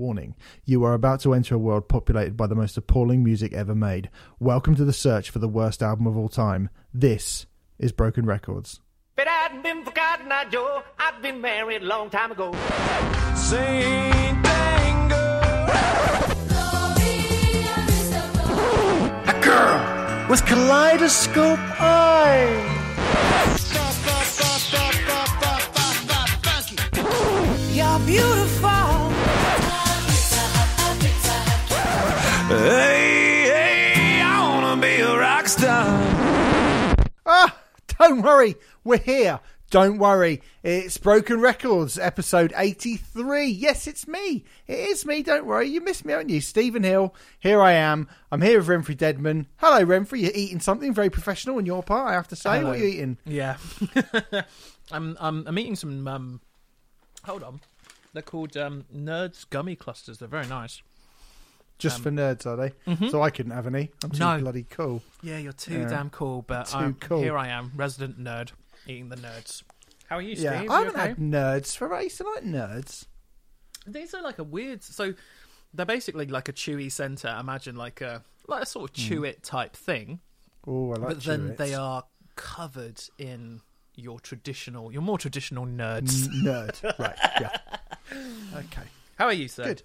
Warning, you are about to enter a world populated by the most appalling music ever made. Welcome to the search for the worst album of all time. This is Broken Records. But I'd been forgotten, I Joe. I'd been married a long time ago. Saint Tango. A girl with kaleidoscope eyes. You're beautiful. Hey, hey, I wanna be a rock star. Ah, don't worry, we're here. Don't worry, it's Broken Records, episode 83. Yes, it's me. It is me, don't worry. You missed me, haven't you? Stephen Hill, here I am. I'm here with Renfrey Dedman. Hello, Renfrey. You're eating something very professional on your part, I have to say. Hello. What are you eating? Yeah. I'm eating some... Hold on. They're called Nerds Gummy Clusters. They're very nice. Just for nerds, are they? Mm-hmm. So I couldn't have any. I'm too bloody cool. Yeah, you're too damn cool, but here I am, resident nerd, eating the nerds. How are you, Steve? Yeah, I haven't had nerds for ages. I like nerds. These are like a weird... So they're basically like a chewy centre. Imagine like a sort of chew-it type thing. Oh, I like chew-it. But then they are covered in... your more traditional nerds. Nerd, right, yeah. Okay. How are you, sir? Good.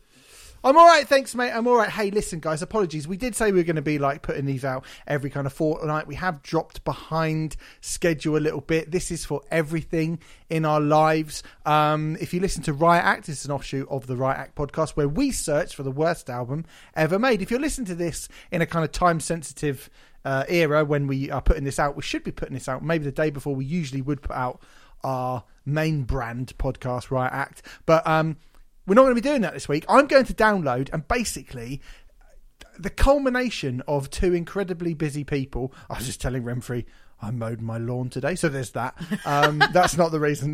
I'm all right, thanks, mate. I'm all right. Hey, listen, guys, apologies. We did say we were going to be like putting these out every kind of fortnight. We have dropped behind schedule a little bit. This is for everything in our lives. If you listen to Riot Act, it's an offshoot of the Riot Act podcast where we search for the worst album ever made. If you're listening to this in a kind of time-sensitive era when we are putting this out, we should be putting this out maybe the day before we usually would put out our main brand podcast, Riot Act. But we're not going to be doing that this week. I'm going to download and basically the culmination of two incredibly busy people. I was just telling Renfrey I mowed my lawn today, so there's that. That's not the reason,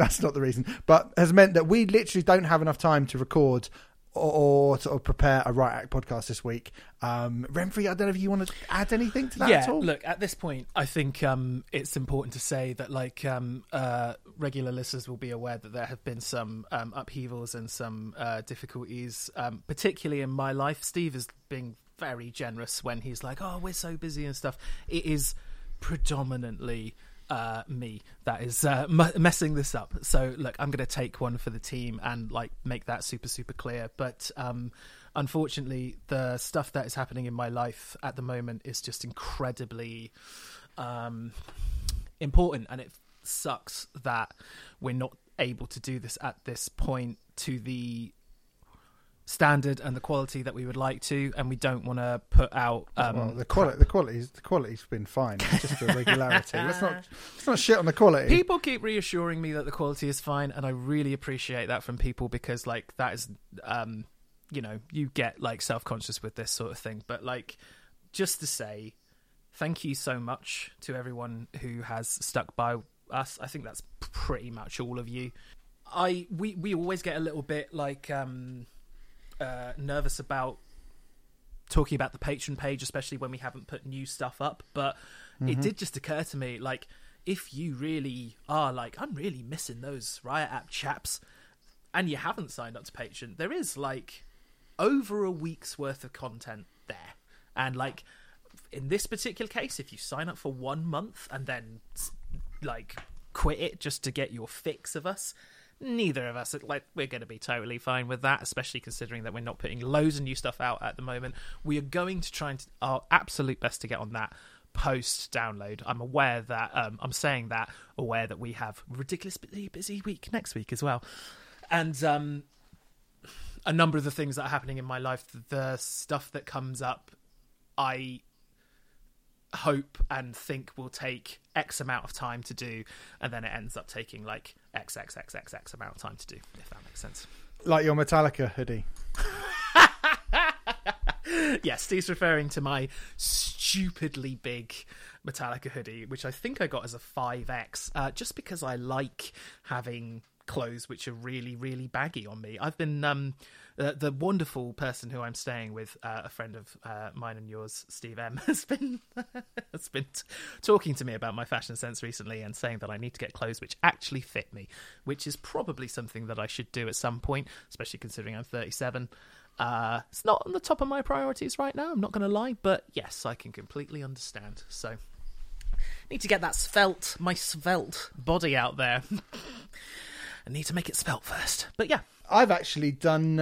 but has meant that we literally don't have enough time to record or sort of prepare a Riot Act podcast this week. Renfrey, I don't know if you want to add anything to that at all. Look, at this point, I think it's important to say that regular listeners will be aware that there have been some upheavals and some difficulties, particularly in my life. Steve is being very generous when he's like, oh, we're so busy and stuff. It is predominantly... me that is messing this up, so look, I'm gonna take one for the team and like make that super super clear, but unfortunately the stuff that is happening in my life at the moment is just incredibly important, and it sucks that we're not able to do this at this point to the standard and the quality that we would like to, and we don't want to put out the quality's been fine. It's just the regularity. let's not shit on the quality. People keep reassuring me that the quality is fine, and I really appreciate that from people, because like that is you get like self-conscious with this sort of thing, but like just to say thank you so much to everyone who has stuck by us. I think that's pretty much all of you. We always get a little bit like nervous about talking about the Patreon page, especially when we haven't put new stuff up, but it did just occur to me, like, if you really are like, I'm really missing those Riot App chaps, and you haven't signed up to Patreon, there is like over a week's worth of content there, and like in this particular case, if you sign up for 1 month and then like quit it just to get your fix of us, neither of us, like, we're going to be totally fine with that, especially considering that we're not putting loads of new stuff out at the moment. We are going to try our absolute best to get on that post download. I'm aware that aware that we have a ridiculously busy week next week as well, and a number of the things that are happening in my life, the stuff that comes up, I hope and think will take X amount of time to do, and then it ends up taking like X amount of time to do, if that makes sense. Like your Metallica hoodie. Yes, Steve's referring to my stupidly big Metallica hoodie, which I think I got as a 5X, just because I like having clothes which are really, really baggy on me. I've been the wonderful person who I'm staying with, a friend of mine and yours, Steve M, has been talking to me about my fashion sense recently and saying that I need to get clothes which actually fit me, which is probably something that I should do at some point, especially considering I'm 37. It's not on the top of my priorities right now, I'm not going to lie, but yes, I can completely understand. So, need to get that svelte body out there. I need to make it svelte first. But yeah, I've actually done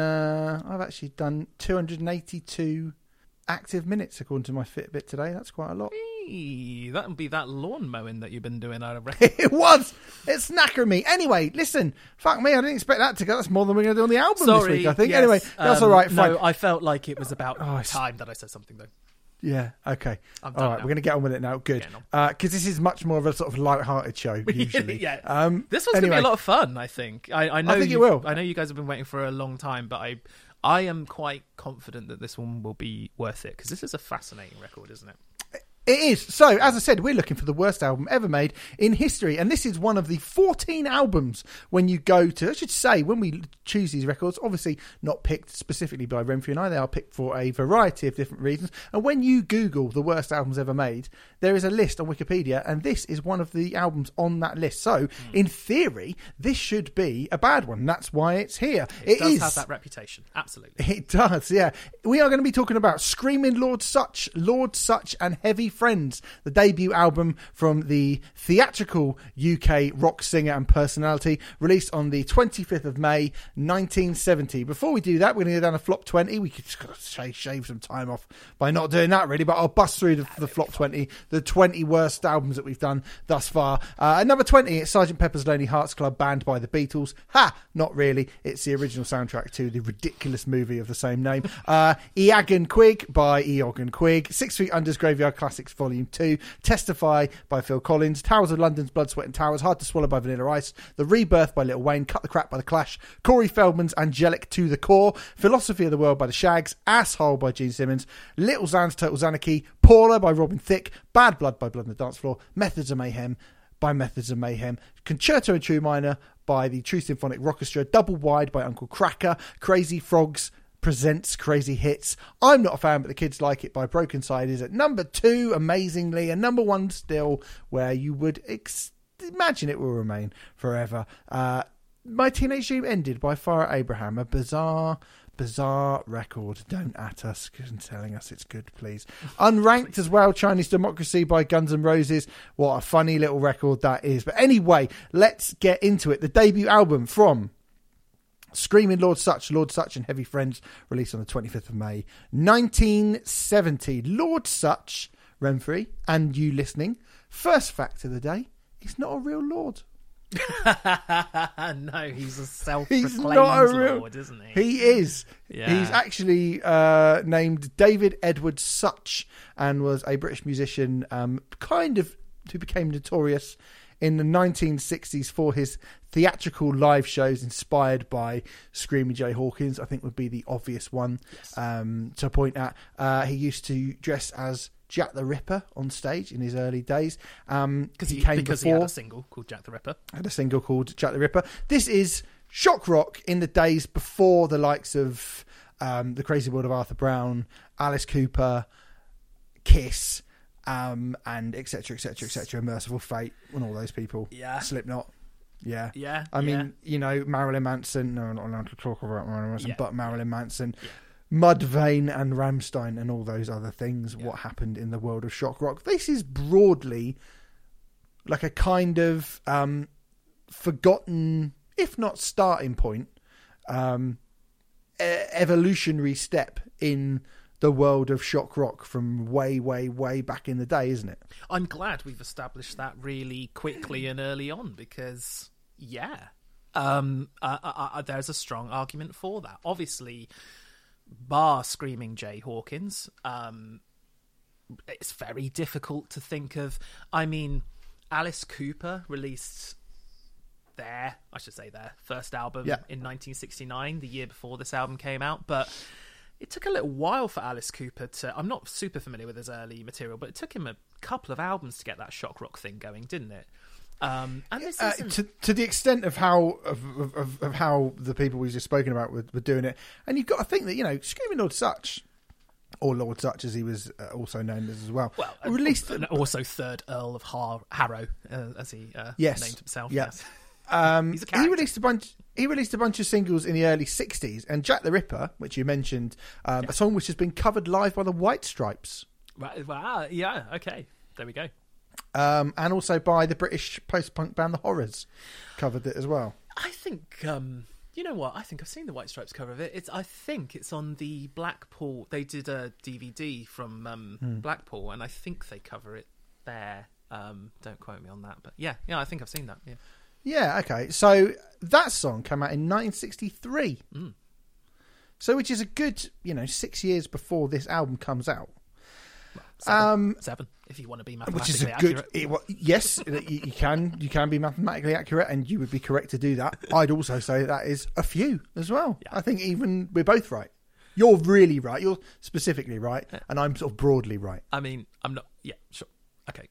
282 active minutes according to my Fitbit today. That's quite a lot. That would be that lawn mowing that you've been doing, I reckon. It was. It's knackering me. Anyway, listen, fuck me, I didn't expect that to go. That's more than we're going to do on the album this week, I think. Yes. Anyway, that's all right. Fine. No, I felt like it was about time that I said something, though. Yeah, okay. All right, now. We're going to get on with it now. Good. Because this is much more of a sort of light-hearted show, usually. Yeah. This one's going to be a lot of fun, I think. I think it will. I know you guys have been waiting for a long time, but I am quite confident that this one will be worth it, because this is a fascinating record, isn't it? It is. So, as I said, we're looking for the worst album ever made in history. And this is one of the 14 albums when you go to... I should say, when we choose these records, obviously not picked specifically by Renfrey and I. They are picked for a variety of different reasons. And when you Google the worst albums ever made, there is a list on Wikipedia. And this is one of the albums on that list. So, in theory, this should be a bad one. That's why it's here. It does have that reputation. Absolutely. It does, yeah. We are going to be talking about Screaming Lord Sutch and Heavy Friends, the debut album from the theatrical UK rock singer and personality, released on the 25th of May 1970. Before we do that, we're going to go down a flop 20. We could shave some time off by not doing that, really, but I'll bust through the flop 20, the 20 worst albums that we've done thus far. At number 20, it's Sgt. Pepper's Lonely Hearts Club Band by the Beatles. Ha! Not really. It's the original soundtrack to the ridiculous movie of the same name. Eoghan Quig by Eoghan Quig. 6 Feet Under's Graveyard Classics Volume 2, Testify by Phil Collins, Towers of London's Blood, Sweat and Towers, Hard to Swallow by Vanilla Ice, The Rebirth by Lil Wayne, Cut the Crap by The Clash, Corey Feldman's Angelic to the Core, Philosophy of the World by The Shags, Asshole by Gene Simmons, Little Xan's Total Xanarchy, Paula by Robin Thicke, Bad Blood by Blood on the Dance Floor, Methods of Mayhem by Methods of Mayhem, Concerto in True Minor by the True Symphonic Orchestra, Double Wide by Uncle Kracker, Crazy Frogs presents Crazy Hits, I'm Not a Fan But the Kids Like It by Broken Side is at number 2, amazingly, and number 1 still, where you would imagine it will remain forever. My Teenage Dream Ended by Farrah Abraham, a bizarre record. Don't at us and telling us it's good, please. Unranked as well, Chinese Democracy by Guns N' Roses. What a funny little record that is. But anyway, let's get into it. The debut album from Screaming Lord Sutch and Heavy Friends, released on the 25th of May, 1970. Lord Sutch, Renfrey, and you listening, first fact of the day, he's not a real lord. No, he's a self-proclaimed lord, isn't he? He is. Yeah. He's actually named David Edward Sutch and was a British musician, who became notorious in the 1960s for his theatrical live shows inspired by Screaming Jay Hawkins, I think would be the obvious one to point at. He used to dress as Jack the Ripper on stage in his early days. He had a single called Jack the Ripper. This is shock rock in the days before the likes of The Crazy World of Arthur Brown, Alice Cooper, Kiss, and etc. Merciful Fate and all those people. Yeah. Slipknot. Yeah. Yeah. I mean, Marilyn Manson. No, I'm not allowed to talk about Marilyn Manson, but Marilyn Manson, Mudvayne and Rammstein and all those other things. Yeah. What happened in the world of shock rock? This is broadly like a kind of forgotten, if not starting point, evolutionary step in the world of shock rock from way, way, way back in the day, isn't it? I'm glad we've established that really quickly and early on because, there's a strong argument for that. Obviously, bar Screaming Jay Hawkins, it's very difficult to think of. I mean, Alice Cooper released their first album in 1969, the year before this album came out, but it took a little while for Alice Cooper to... I'm not super familiar with his early material, but it took him a couple of albums to get that shock rock thing going, didn't it? And this to the extent of how the people we've just spoken about were doing it. And you've got to think that, Screaming Lord Sutch, or Lord Sutch as he was also known as well. Well, released and also third Earl of Harrow, as he named himself. Yeah. He's a character. He released a bunch. he released a bunch of singles in the early 60s, and Jack the Ripper, which you mentioned, a song which has been covered live by the White Stripes. Wow, yeah, okay, there we go. And also by the British post-punk band The Horrors covered it as well. I think, you know what, I think I've seen the White Stripes cover of it. I think it's on the Blackpool, they did a DVD from Blackpool, and I think they cover it there. Don't quote me on that, but yeah, I think I've seen that, yeah. Yeah, okay, so that song came out in 1963. Mm. So, which is a good, 6 years before this album comes out. Seven, if you want to be mathematically accurate. Yes, you can be mathematically accurate, and you would be correct to do that. I'd also say that is a few as well. Yeah. I think even we're both right. You're really right. You're specifically right, and I'm sort of broadly right. I mean, I'm not. Yeah, sure. Okay.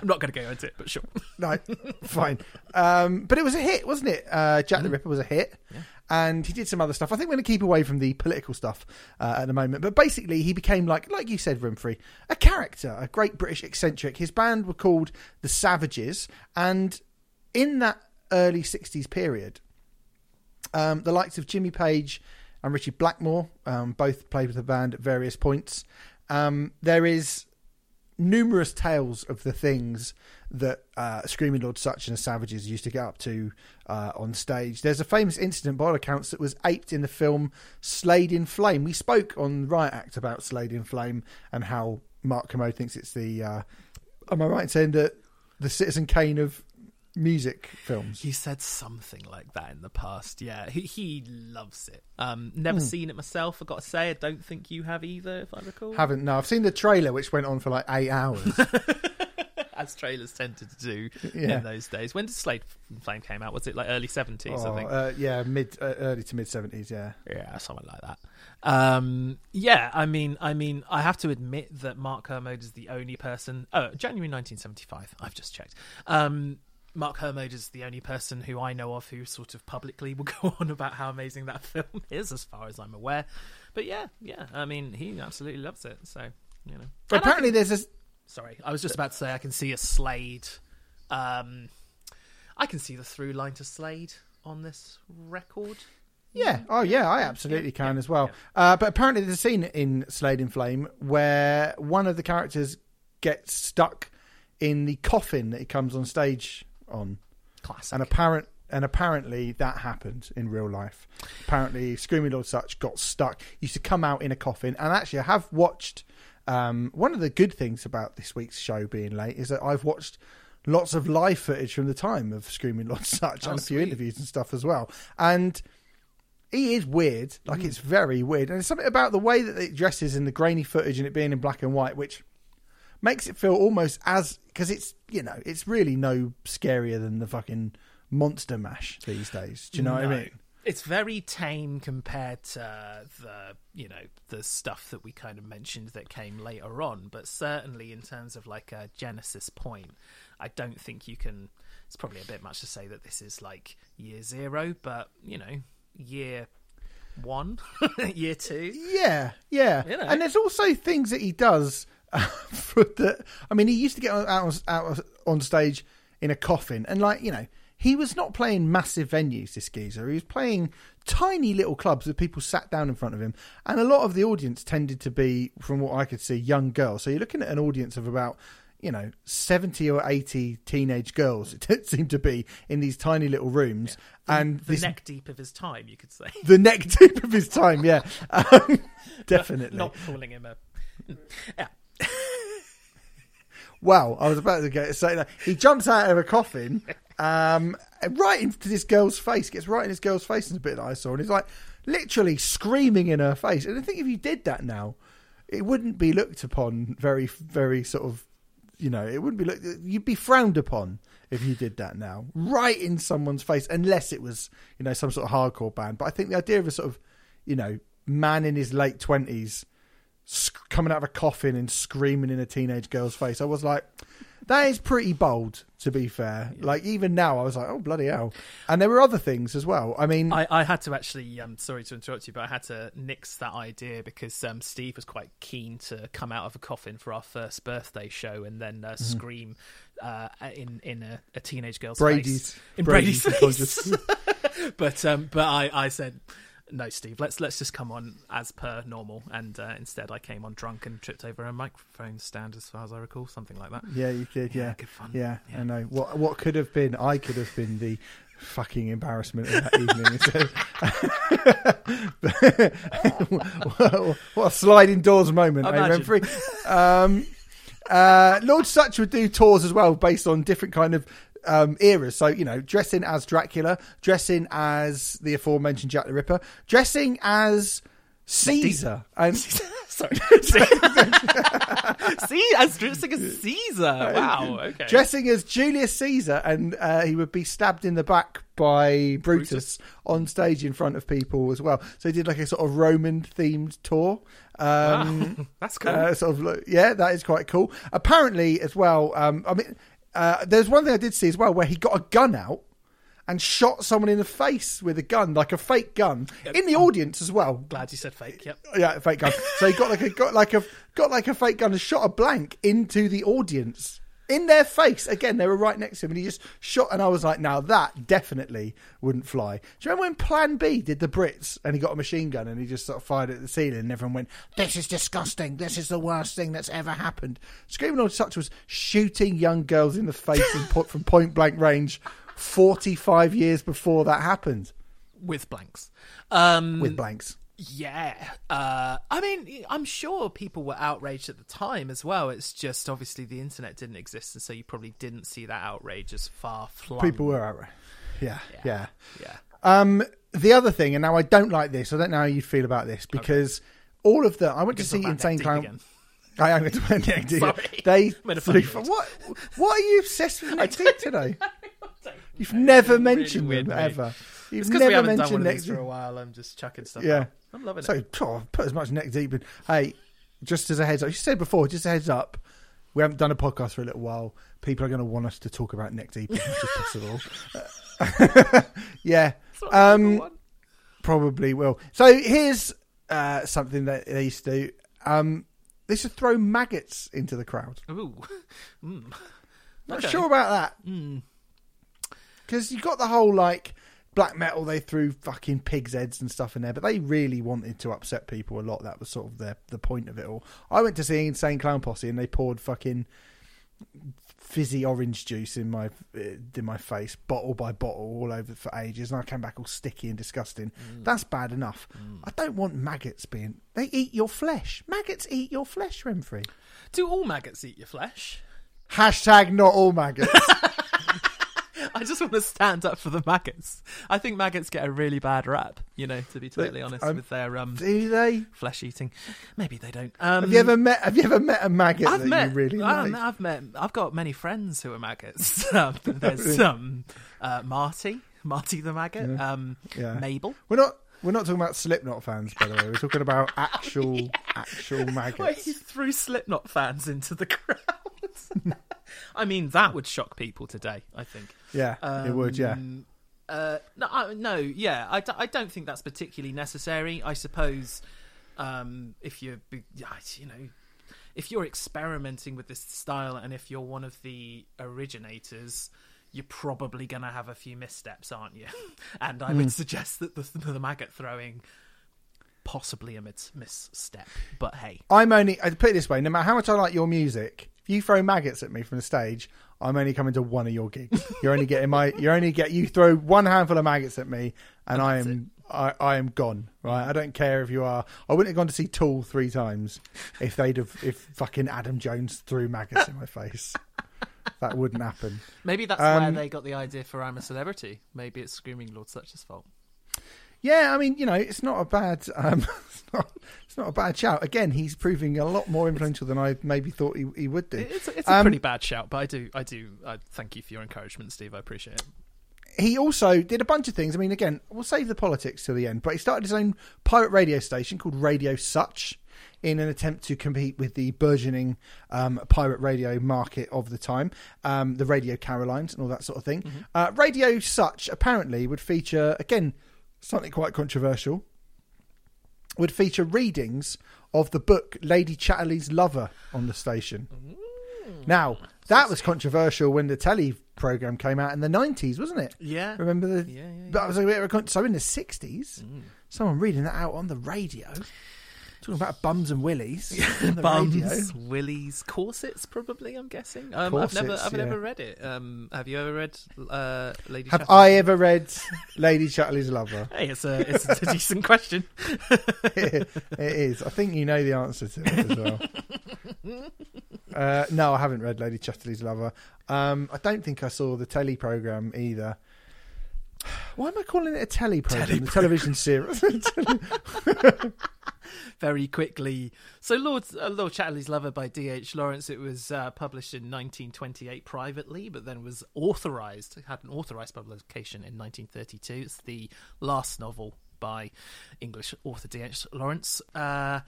I'm not going to go into it, but sure. No, fine. But it was a hit, wasn't it? Jack the Ripper was a hit. Yeah. And he did some other stuff. I think we're going to keep away from the political stuff at the moment. But basically, he became, like you said, Renfrey, a character, a great British eccentric. His band were called The Savages. And in that early 60s period, the likes of Jimmy Page and Richie Blackmore both played with the band at various points. There is numerous tales of the things that Screaming Lord Sutch and the Savages used to get up to on stage. There's a famous incident by all accounts that was aped in the film Slade in Flame. We spoke on Riot Act about Slade in Flame and how Mark Kermode thinks it's the am I right in saying that the Citizen Kane of music films? You said something like that in the past. Yeah, he loves it. Never seen it myself, I gotta say. I don't think you have either, if I recall. Haven't, no. I've seen the trailer, which went on for like 8 hours. As trailers tended to do in those days. When did Slade in Flame came out? Was it like early 70s, I think? Early to mid 70s, yeah. Yeah, something like that. I mean, I have to admit that Mark Kermode is the only person... Oh, January 1975, I've just checked. Mark Kermode is the only person who I know of who sort of publicly will go on about how amazing that film is, as far as I'm aware. But yeah, I mean, he absolutely loves it. So, But apparently there's a... Sorry, I was just about to say I can see a Slade. I can see the through line to Slade on this record. Yeah, oh yeah, I absolutely can as well. Yeah. But apparently there's a scene in Slade in Flame where one of the characters gets stuck in the coffin that he comes on stage... on classic, and apparently that happened in real life. Apparently Screaming Lord Sutch got stuck, used to come out in a coffin. And actually I have watched one of the good things about this week's show being late is that I've watched lots of live footage from the time of Screaming Lord Sutch and a few interviews and stuff as well, and he is weird, it's very weird. And there's something about the way that it dresses in the grainy footage and it being in black and white which makes it feel almost as... Because it's, it's really no scarier than the fucking Monster Mash these days. Do you know what I mean? It's very tame compared to the stuff that we kind of mentioned that came later on. But certainly in terms of like a Genesis point, I don't think you can... It's probably a bit much to say that this is like year zero, but, year... one, year two. Yeah. And there's also things that he does... he used to get out on stage in a coffin, and he was not playing massive venues, this geezer. He was playing tiny little clubs with people sat down in front of him, and a lot of the audience tended to be, from what I could see, young girls. So you're looking at an audience of about 70 or 80 teenage girls, it seemed to be, in these tiny little rooms. Yeah. And the neck deep of his time, you could say. The neck deep of his time, yeah. Definitely. Not calling him yeah. Wow, I was about to say that. He jumps out of a coffin, right into this girl's face, gets right in this girl's face, and a bit that I saw, and he's like literally screaming in her face. And I think if you did that now, it wouldn't be looked upon very, very sort of, it wouldn't be looked... You'd be frowned upon if you did that now, right in someone's face, unless it was, some sort of hardcore band. But I think the idea of a sort of, man in his late 20s coming out of a coffin and screaming in a teenage girl's face. I was like, that is pretty bold, to be fair. Yeah. Like, even now, I was like, oh, bloody hell. And there were other things as well. I mean... I had to actually, sorry to interrupt you, but I had to nix that idea because Steve was quite keen to come out of a coffin for our first birthday show and then scream in a teenage girl's face. In Brady's face. But I said... No, Steve, let's just come on as per normal. And instead I came on drunk and tripped over a microphone stand, as far as I recall, something like that. Yeah, you did, yeah. Good fun. Yeah, yeah. I know. What could have been, I could have been the fucking embarrassment of that evening. What a sliding doors moment, Renfrey. Lord Sutch would do tours as well based on different kind of eras, so you know, dressing as Dracula, dressing as the aforementioned Jack the Ripper, dressing as Caesar, and sorry, see, as dressing as Caesar. Wow, okay, dressing as Julius Caesar, and he would be stabbed in the back by Brutus on stage in front of people as well. So he did like a sort of Roman themed tour. Wow. That's cool. Sort of, yeah, that is quite cool. Apparently, as well, I mean. There's one thing I did see as well where he got a gun out and shot someone in the face with a gun, like a fake gun, in the audience as well. Glad you said fake. Yep. Yeah, fake gun. So he got like a fake gun and shot a blank into the audience in their face. Again, they were right next to him, and he just shot. And I was like, now that definitely wouldn't fly. Do you remember when Plan B did the Brits and he got a machine gun and he just sort of fired at the ceiling, and everyone went, "This is disgusting. This is the worst thing that's ever happened." Screaming Lord Sutch was shooting young girls in the face from point blank range 45 years before that happened. With blanks. With blanks. Yeah. I mean, I'm sure people were outraged at the time as well. It's just obviously the internet didn't exist, and so you probably didn't see that outrage as far-flung. People were outraged. Yeah. The other thing, and now I don't like this. I don't know how you feel about this, because all of the... I went to see Insane Clown... I am going to play Nick D. They... What are you obsessed with Nick D today? You've never mentioned really them, ever. You've it's because we haven't done one of these for a while. I'm just chucking stuff out. I'm loving it. So, put as much neck deep in. Hey, just as a heads up, you said before, just a heads up, we haven't done a podcast for a little while. People are going to want us to talk about neck deep as much as possible. Yeah. Probably will. So, here's something that they used to do. They used to throw maggots into the crowd. Ooh. Mm. Not sure about that. Because you've got the whole, like... Black metal, they threw fucking pigs' heads and stuff in there, but they really wanted to upset people a lot. That was sort of the point of it all. I went to see Insane Clown Posse and they poured fucking fizzy orange juice in my face, bottle by bottle, all over for ages, and I came back all sticky and disgusting. That's bad enough. I don't want maggots being... They eat your flesh. Maggots eat your flesh, Renfrey. Do all maggots eat your flesh? Hashtag not all maggots. I just want to stand up for the maggots. I think maggots get a really bad rap, you know, to be totally honest, with their do they? Flesh eating. Maybe they don't. Have you ever met a maggot I've that met, you really like? I've got many friends who are maggots. There's Marty the maggot, Mabel. We're not talking about Slipknot fans, by the way. We're talking about actual maggots. Wait, you threw Slipknot fans into the crowd. I mean, that would shock people today, I think. Yeah, it would, yeah. I don't think that's particularly necessary. I suppose if you're experimenting with this style and if you're one of the originators, you're probably going to have a few missteps, aren't you? And I would suggest that the maggot throwing... possibly a misstep, but hey. I put it this way, no matter how much I like your music, if you throw maggots at me from the stage, I'm only coming to one of your gigs. You throw one handful of maggots at me and I am gone, right? I don't care if you are. I wouldn't have gone to see Tool 3 times if fucking Adam Jones threw maggots in my face. That wouldn't happen. Maybe that's where they got the idea for I'm a Celebrity. Maybe it's Screaming Lord Sutch's fault. Yeah, I mean, you know, it's not a bad, it's not a bad shout. Again, he's proving a lot more influential than I maybe thought he would do. It's a pretty bad shout, but I thank you for your encouragement, Steve. I appreciate it. He also did a bunch of things. I mean, again, we'll save the politics till the end, but he started his own pirate radio station called Radio Sutch. in an attempt to compete with the burgeoning pirate radio market of the time, the Radio Carolines and all that sort of thing. Mm-hmm. Radio Sutch apparently would feature, again, something quite controversial, would feature readings of the book Lady Chatterley's Lover on the station. Mm. Now, that was controversial when the telly program came out in the 90s, wasn't it? Yeah. Remember the... Yeah, yeah, yeah. But I was a bit so in the 60s, someone reading that out on the radio... Talking about bums and willies. Bums, willies, corsets, probably, I'm guessing. Corsets, I've never read it. Have you ever read Lady Chatterley's Lover? Have I ever read Lady Chatterley's Lover? Hey, it's a decent question. It is. I think you know the answer to it as well. No, I haven't read Lady Chatterley's Lover. I don't think I saw the telly programme either. Why am I calling it a telly programme? The television series. Very quickly. So Lord Chatterley's Lover by D.H. Lawrence. It was published in 1928 privately, but then was authorised. It had an authorised publication in 1932. It's the last novel by English author D.H. Lawrence. An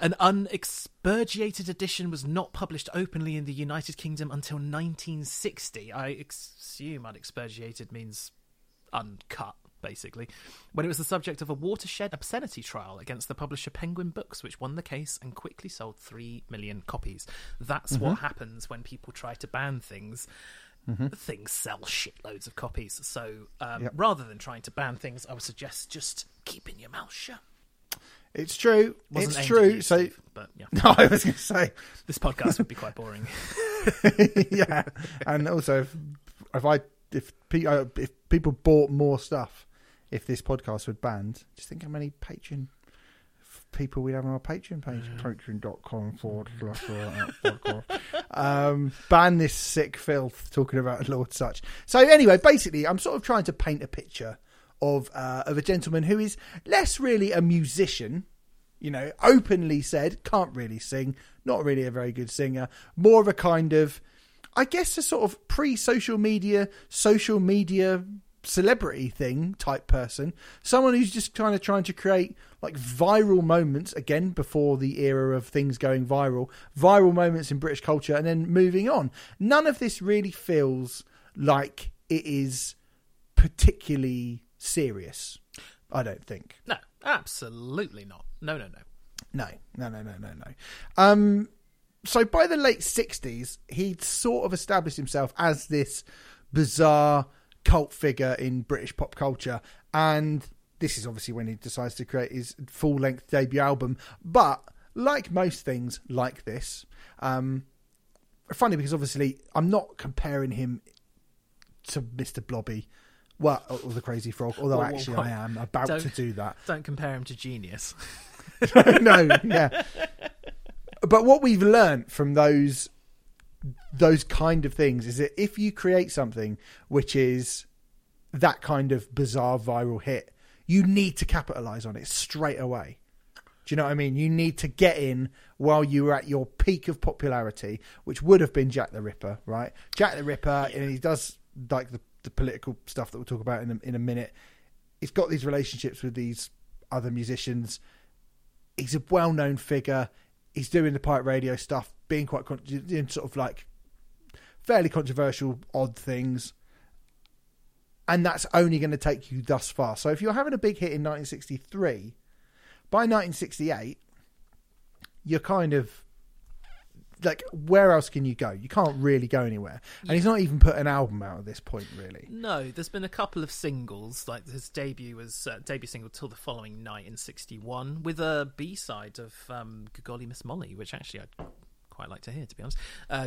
unexpurgated edition was not published openly in the United Kingdom until 1960. I assume unexpurgated means uncut, basically, when it was the subject of a watershed obscenity trial against the publisher Penguin Books, which won the case and quickly sold 3 million copies. That's what happens when people try to ban things. Mm-hmm. Things sell shitloads of copies. So rather than trying to ban things, I would suggest just keeping your mouth shut. It's true. It's true. So, but yeah. No, I was going to say this podcast would be quite boring. Yeah, and also if people bought more stuff, if this podcast was banned, just think how many Patreon people we'd have on our Patreon page, patreon.com/podcast. Ban this sick filth talking about Lord Sutch. So anyway, basically, I'm sort of trying to paint a picture of a gentleman who is less really a musician, you know, openly said, can't really sing, not really a very good singer, more of a kind of, I guess, a sort of pre-social media celebrity thing type person. Someone who's just kind of trying to create like viral moments, again, before the era of things going viral moments in British culture and then moving on. None of this really feels like it is particularly serious, I don't think. No, absolutely not. No. So by the late 60s, he'd sort of established himself as this bizarre cult figure in British pop culture, and this is obviously when he decides to create his full-length debut album. But like most things like this, funny because obviously I'm not comparing him to Mr. Blobby, well, or the Crazy Frog, although actually I am about to do that. Don't compare him to Genius. No, yeah. But what we've learned from those kind of things is that if you create something which is that kind of bizarre viral hit, you need to capitalize on it straight away. Do you know what I mean? You need to get in while you were at your peak of popularity, which would have been Jack the Ripper, right? Jack the Ripper, and he does like the political stuff that we'll talk about in a minute. He's got these relationships with these other musicians. He's a well-known figure. He's doing the pirate radio stuff, being quite sort of like fairly controversial, odd things. And that's only going to take you thus far. So if you're having a big hit in 1963, by 1968, you're kind of like, where else can you go? You can't really go anywhere. And he's not even put an album out at this point, really. No, there's been a couple of singles. Like his debut was debut single Till the Following Night in 61, with a B-side of Good Golly Miss Molly, which actually I'd quite like to hear, to be honest.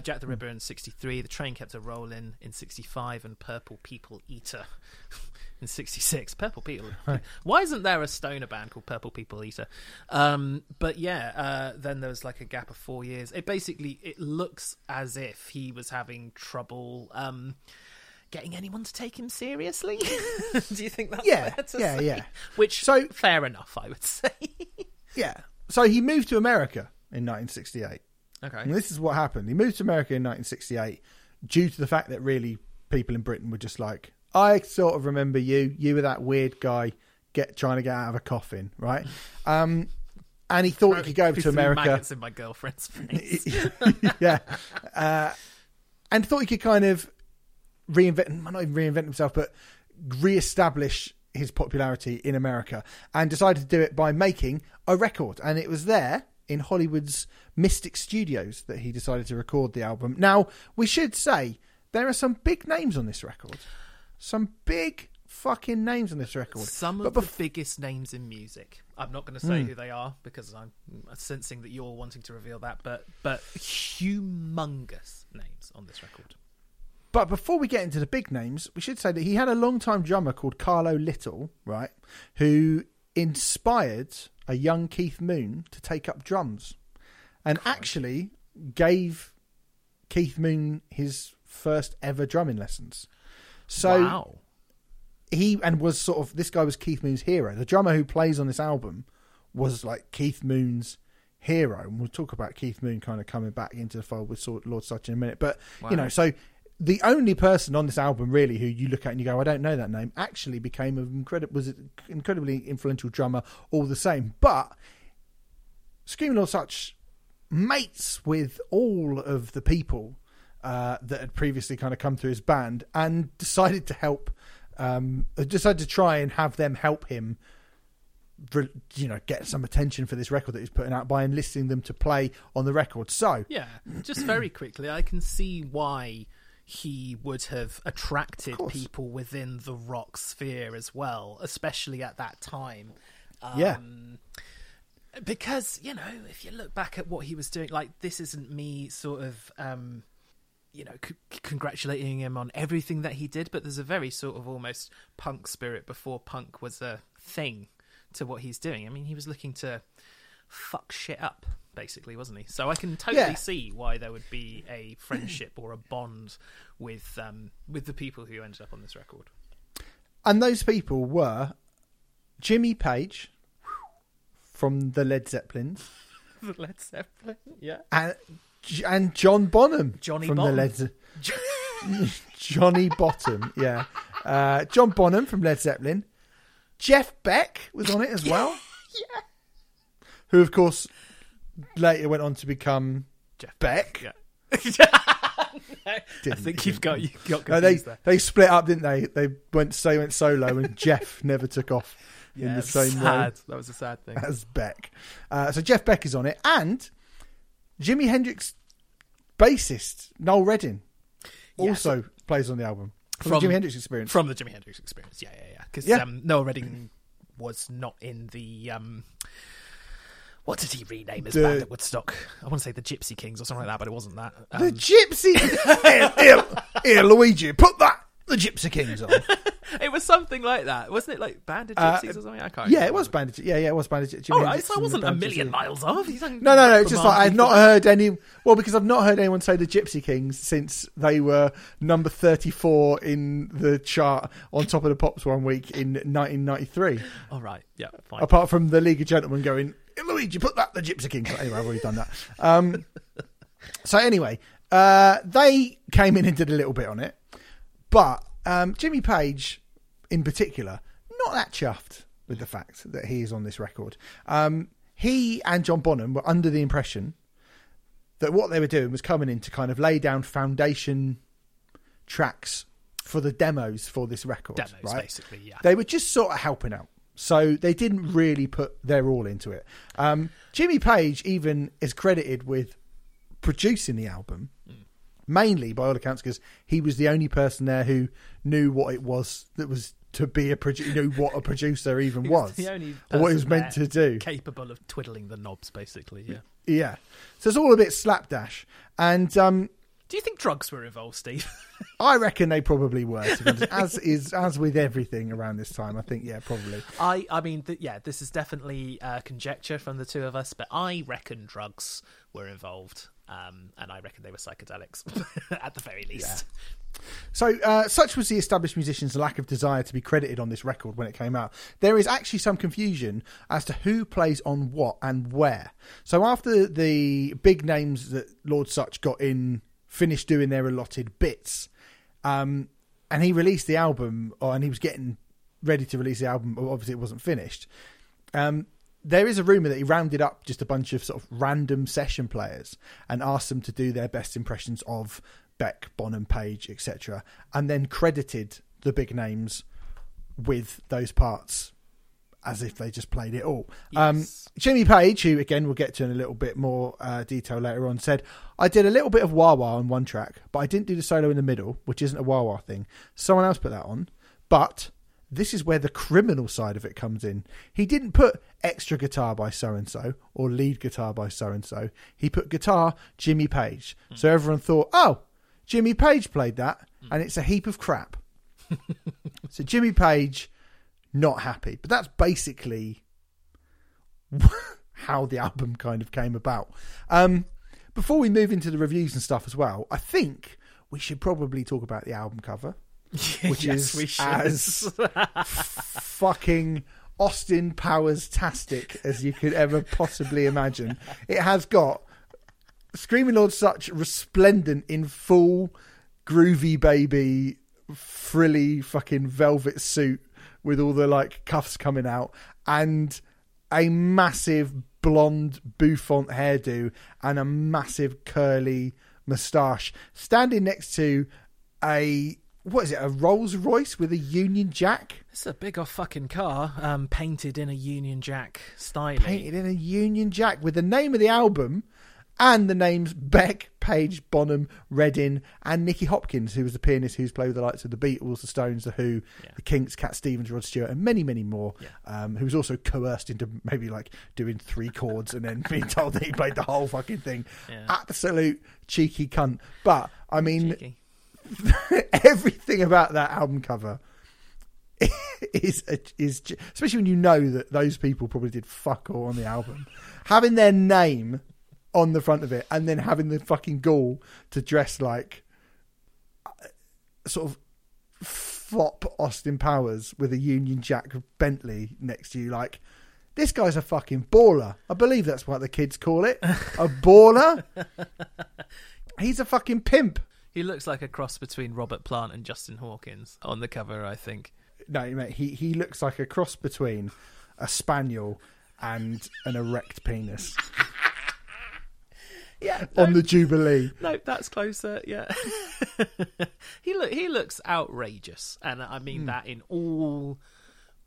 Jack the Ripper in 63, The Train Kept a Rollin' in 65, and Purple People Eater in 66. Purple People. Right. Why isn't there a stoner band called Purple People Eater? But yeah, then there was like a gap of 4 years. It looks as if he was having trouble getting anyone to take him seriously. Do you think that's fair to say? Yeah. Which, so fair enough, I would say. Yeah. So he moved to America in 1968. Okay. And this is what happened. He moved to America in 1968 due to the fact that really people in Britain were just like, I sort of remember you. You were that weird guy trying to get out of a coffin, right? And he thought he could go over to America. Maggots in my girlfriend's face. Yeah. And thought he could kind of not even reinvent himself, but re-establish his popularity in America, and decided to do it by making a record. And it was there in Hollywood's Mystic Studios that he decided to record the album. Now, we should say there are some big names on this record. Some big fucking names on this record. Some of the biggest names in music. I'm not going to say who they are because I'm sensing that you're wanting to reveal that, but humongous names on this record. But before we get into the big names, we should say that he had a long-time drummer called Carlo Little, right, who inspired a young Keith Moon to take up drums and actually gave Keith Moon his first ever drumming lessons. So wow. This guy was Keith Moon's hero. The drummer who plays on this album was like Keith Moon's hero. And we'll talk about Keith Moon kind of coming back into the fold with Lord Sutch in a minute. But, so the only person on this album really who you look at and you go, I don't know that name, actually became an incredibly influential drummer all the same. But Screaming Lord Sutch mates with all of the people that had previously kind of come through his band and decided to help. Decided to try and have them help him, get some attention for this record that he's putting out by enlisting them to play on the record. So yeah, just very quickly, I can see why he would have attracted people within the rock sphere as well, especially at that time. Because if you look back at what he was doing, like this isn't me sort of. Congratulating him on everything that he did, but there's a very sort of almost punk spirit before punk was a thing to what he's doing. I mean, he was looking to fuck shit up, basically, wasn't he? So I can totally see why there would be a friendship or a bond with the people who ended up on this record. And those people were Jimmy Page from the Led Zeppelin. The Led Zeppelin, yeah. And John Bonham. Johnny Bottom, yeah. John Bonham from Led Zeppelin. Jeff Beck was on it as well. Yeah. Who, of course, later went on to become Jeff Beck. Yeah. They split up, didn't they? They went solo and Jeff never took off in the same way. That was a sad thing. As Beck. So Jeff Beck is on it. And Jimi Hendrix bassist Noel Redding also plays on the album from the Jimi Hendrix Experience. From the Jimi Hendrix Experience, because Noel Redding was not in the what did he rename his band at Woodstock? I want to say the Gypsy Kings or something like that, but it wasn't that. The Gypsy. here, Luigi, put the Gypsy Kings on. It was something like that, wasn't it? Like Band of Gypsies or something? I can't remember. It was Band of Gypsies. Yeah, it was Band of Gypsies. All right, so I wasn't a million miles off. No, it's just like I've not heard any... Well, because I've not heard anyone say the Gypsy Kings since they were number 34 in the chart on Top of the Pops one week in 1993. All right, yeah, fine. Apart from the League of Gentlemen going, Luigi, put the Gypsy Kings. But anyway, I've already done that. So anyway, they came in and did a little bit on it, but... Jimmy Page, in particular, not that chuffed with the fact that he is on this record. He and John Bonham were under the impression that what they were doing was coming in to kind of lay down foundation tracks for the demos for this record. Demos, right? Basically, yeah. They were just sort of helping out. So they didn't really put their all into it. Jimmy Page even is credited with producing the album. Mainly, by all accounts, because he was the only person there who knew what it was that was to be a producer, knew what a producer even was. The only person or what he was meant to do. Capable of twiddling the knobs, basically, yeah. Yeah. So it's all a bit slapdash. And do you think drugs were involved, Steve? I reckon they probably were, to be honest, as with everything around this time. I think, yeah, probably. I mean, this is definitely conjecture from the two of us, but I reckon drugs were involved. And I reckon they were psychedelics, at the very least. Yeah. So, such was the established musician's lack of desire to be credited on this record when it came out. There is actually some confusion as to who plays on what and where. So, after the big names that Lord Sutch got in finished doing their allotted bits, and he released the album, and he was getting ready to release the album, but obviously it wasn't finished. There is a rumour that he rounded up just a bunch of sort of random session players and asked them to do their best impressions of Beck, Bonham, Page, etc. And then credited the big names with those parts as if they just played it all. Yes. Jimmy Page, who again we'll get to in a little bit more detail later on, said, I did a little bit of wah-wah on one track, but I didn't do the solo in the middle, which isn't a wah-wah thing. Someone else put that on, but... this is where the criminal side of it comes in. He didn't put extra guitar by so-and-so or lead guitar by so-and-so. He put guitar Jimmy Page. Mm. So everyone thought, oh, Jimmy Page played that, and it's a heap of crap. So Jimmy Page, not happy. But that's basically how the album kind of came about. Before we move into the reviews and stuff as well, I think we should probably talk about the album cover. Which yes, is as fucking Austin Powers-tastic as you could ever possibly imagine. It has got Screaming Lord Sutch resplendent in full groovy baby frilly fucking velvet suit with all the like cuffs coming out and a massive blonde bouffant hairdo and a massive curly moustache standing next to a... what is it, a Rolls Royce with a Union Jack? It's a big old fucking car, painted in a Union Jack styling. Painted in a Union Jack with the name of the album and the names Beck, Page, Bonham, Redding and Nicky Hopkins, who was the pianist who's played with the likes of the Beatles, the Stones, the Who, the Kinks, Cat Stevens, Rod Stewart and many, many more, who was also coerced into maybe like doing three chords and then being told that he played the whole fucking thing. Yeah. Absolute cheeky cunt. But, I mean... cheeky. Everything about that album cover is especially when you know that those people probably did fuck all on the album, having their name on the front of it and then having the fucking gall to dress like sort of flop Austin Powers with a Union Jack Bentley next to you. Like, this guy's a fucking baller. I believe that's what the kids call it, a baller. He's a fucking pimp. He looks like a cross between Robert Plant and Justin Hawkins on the cover, I think. No, mate, he looks like a cross between a spaniel and an erect penis. Yeah, no, on the Jubilee. No, that's closer. Yeah, he looks outrageous, and I mean that in all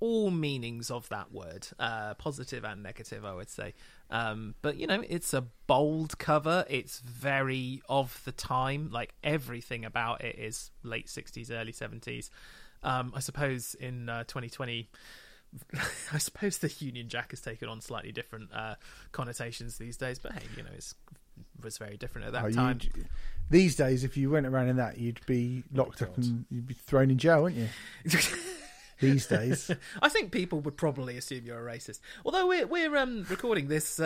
meanings of that word, positive and negative, I would say. But, you know, it's a bold cover. It's very of the time. Like, everything about it is late 60s, early 70s. I suppose in 2020, I suppose the Union Jack has taken on slightly different connotations these days. But, hey, you know, it was very different at that time. These days, if you went around in that, you'd be locked up and you'd be thrown in jail, wouldn't you? These days, I think people would probably assume you're a racist. Although we're recording this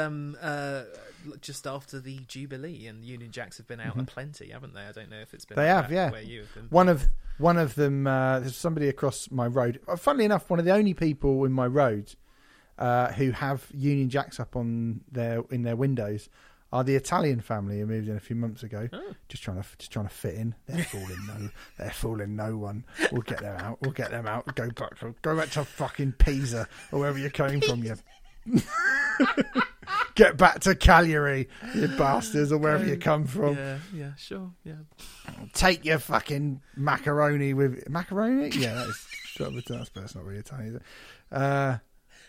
just after the Jubilee, and Union Jacks have been out aplenty, haven't they? I don't know if it's been. They have, yeah. Where you have been. One of them. There's somebody across my road. Funnily enough, one of the only people in my road who have Union Jacks up on in their windows are the Italian family who moved in a few months ago. Oh. Just trying to fit in. They're fooling no one. We'll get them out. Go back to fucking Pisa or wherever you're coming from. You get back to Cagliari, you bastards, or wherever you come from. Yeah, sure. Yeah. Take your fucking macaroni with macaroni. Yeah, that's not really Italian, is it?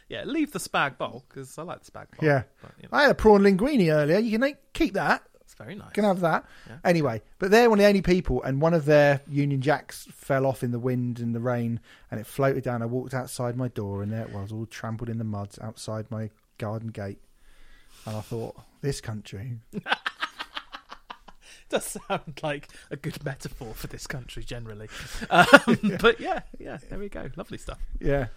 Yeah, leave the spag bowl, because I like the spag bowl. Yeah. But, you know. I had a prawn linguine earlier. You can keep that. It's very nice. You can have that. Yeah. Anyway, but they're one of the only people, and one of their Union Jacks fell off in the wind and the rain, and it floated down. I walked outside my door, and there it was, all trampled in the mud outside my garden gate. And I thought, this country... does sound like a good metaphor for this country, generally. But yeah, there we go. Lovely stuff. Yeah.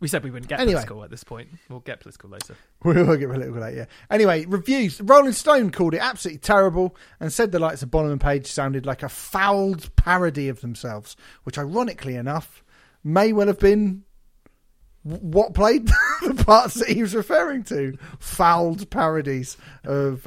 We said we wouldn't get political at this point. We'll get political later. We will get political later, yeah. Anyway, reviews. Rolling Stone called it absolutely terrible and said the likes of Bonham and Page sounded like a fouled parody of themselves, which ironically enough may well have been what played the parts that he was referring to. Fouled parodies of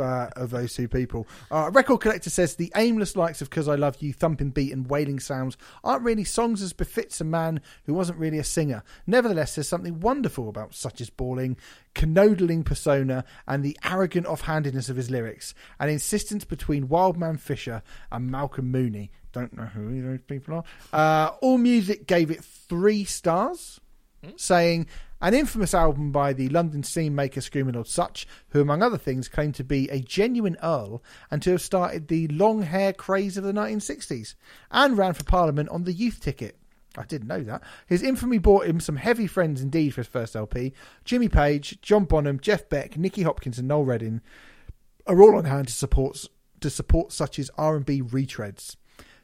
those two people. Record Collector says, the aimless likes of Cause I Love You, thumping beat and wailing sounds aren't really songs as befits a man who wasn't really a singer. Nevertheless, there's something wonderful about Sutch's bawling, canoodling persona and the arrogant offhandedness of his lyrics. An insistence between Wildman Fisher and Malcolm Mooney. Don't know who either of those people are. AllMusic gave it 3 stars. Saying, an infamous album by the London scene maker Screaming Lord Sutch, who among other things claimed to be a genuine Earl and to have started the long hair craze of the 1960s, and ran for Parliament on the youth ticket. I didn't know that. His infamy brought him some heavy friends indeed for his first LP. Jimmy Page, John Bonham, Jeff Beck, Nicky Hopkins and Noel Redding are all on hand to support Sutch's R&B retreads.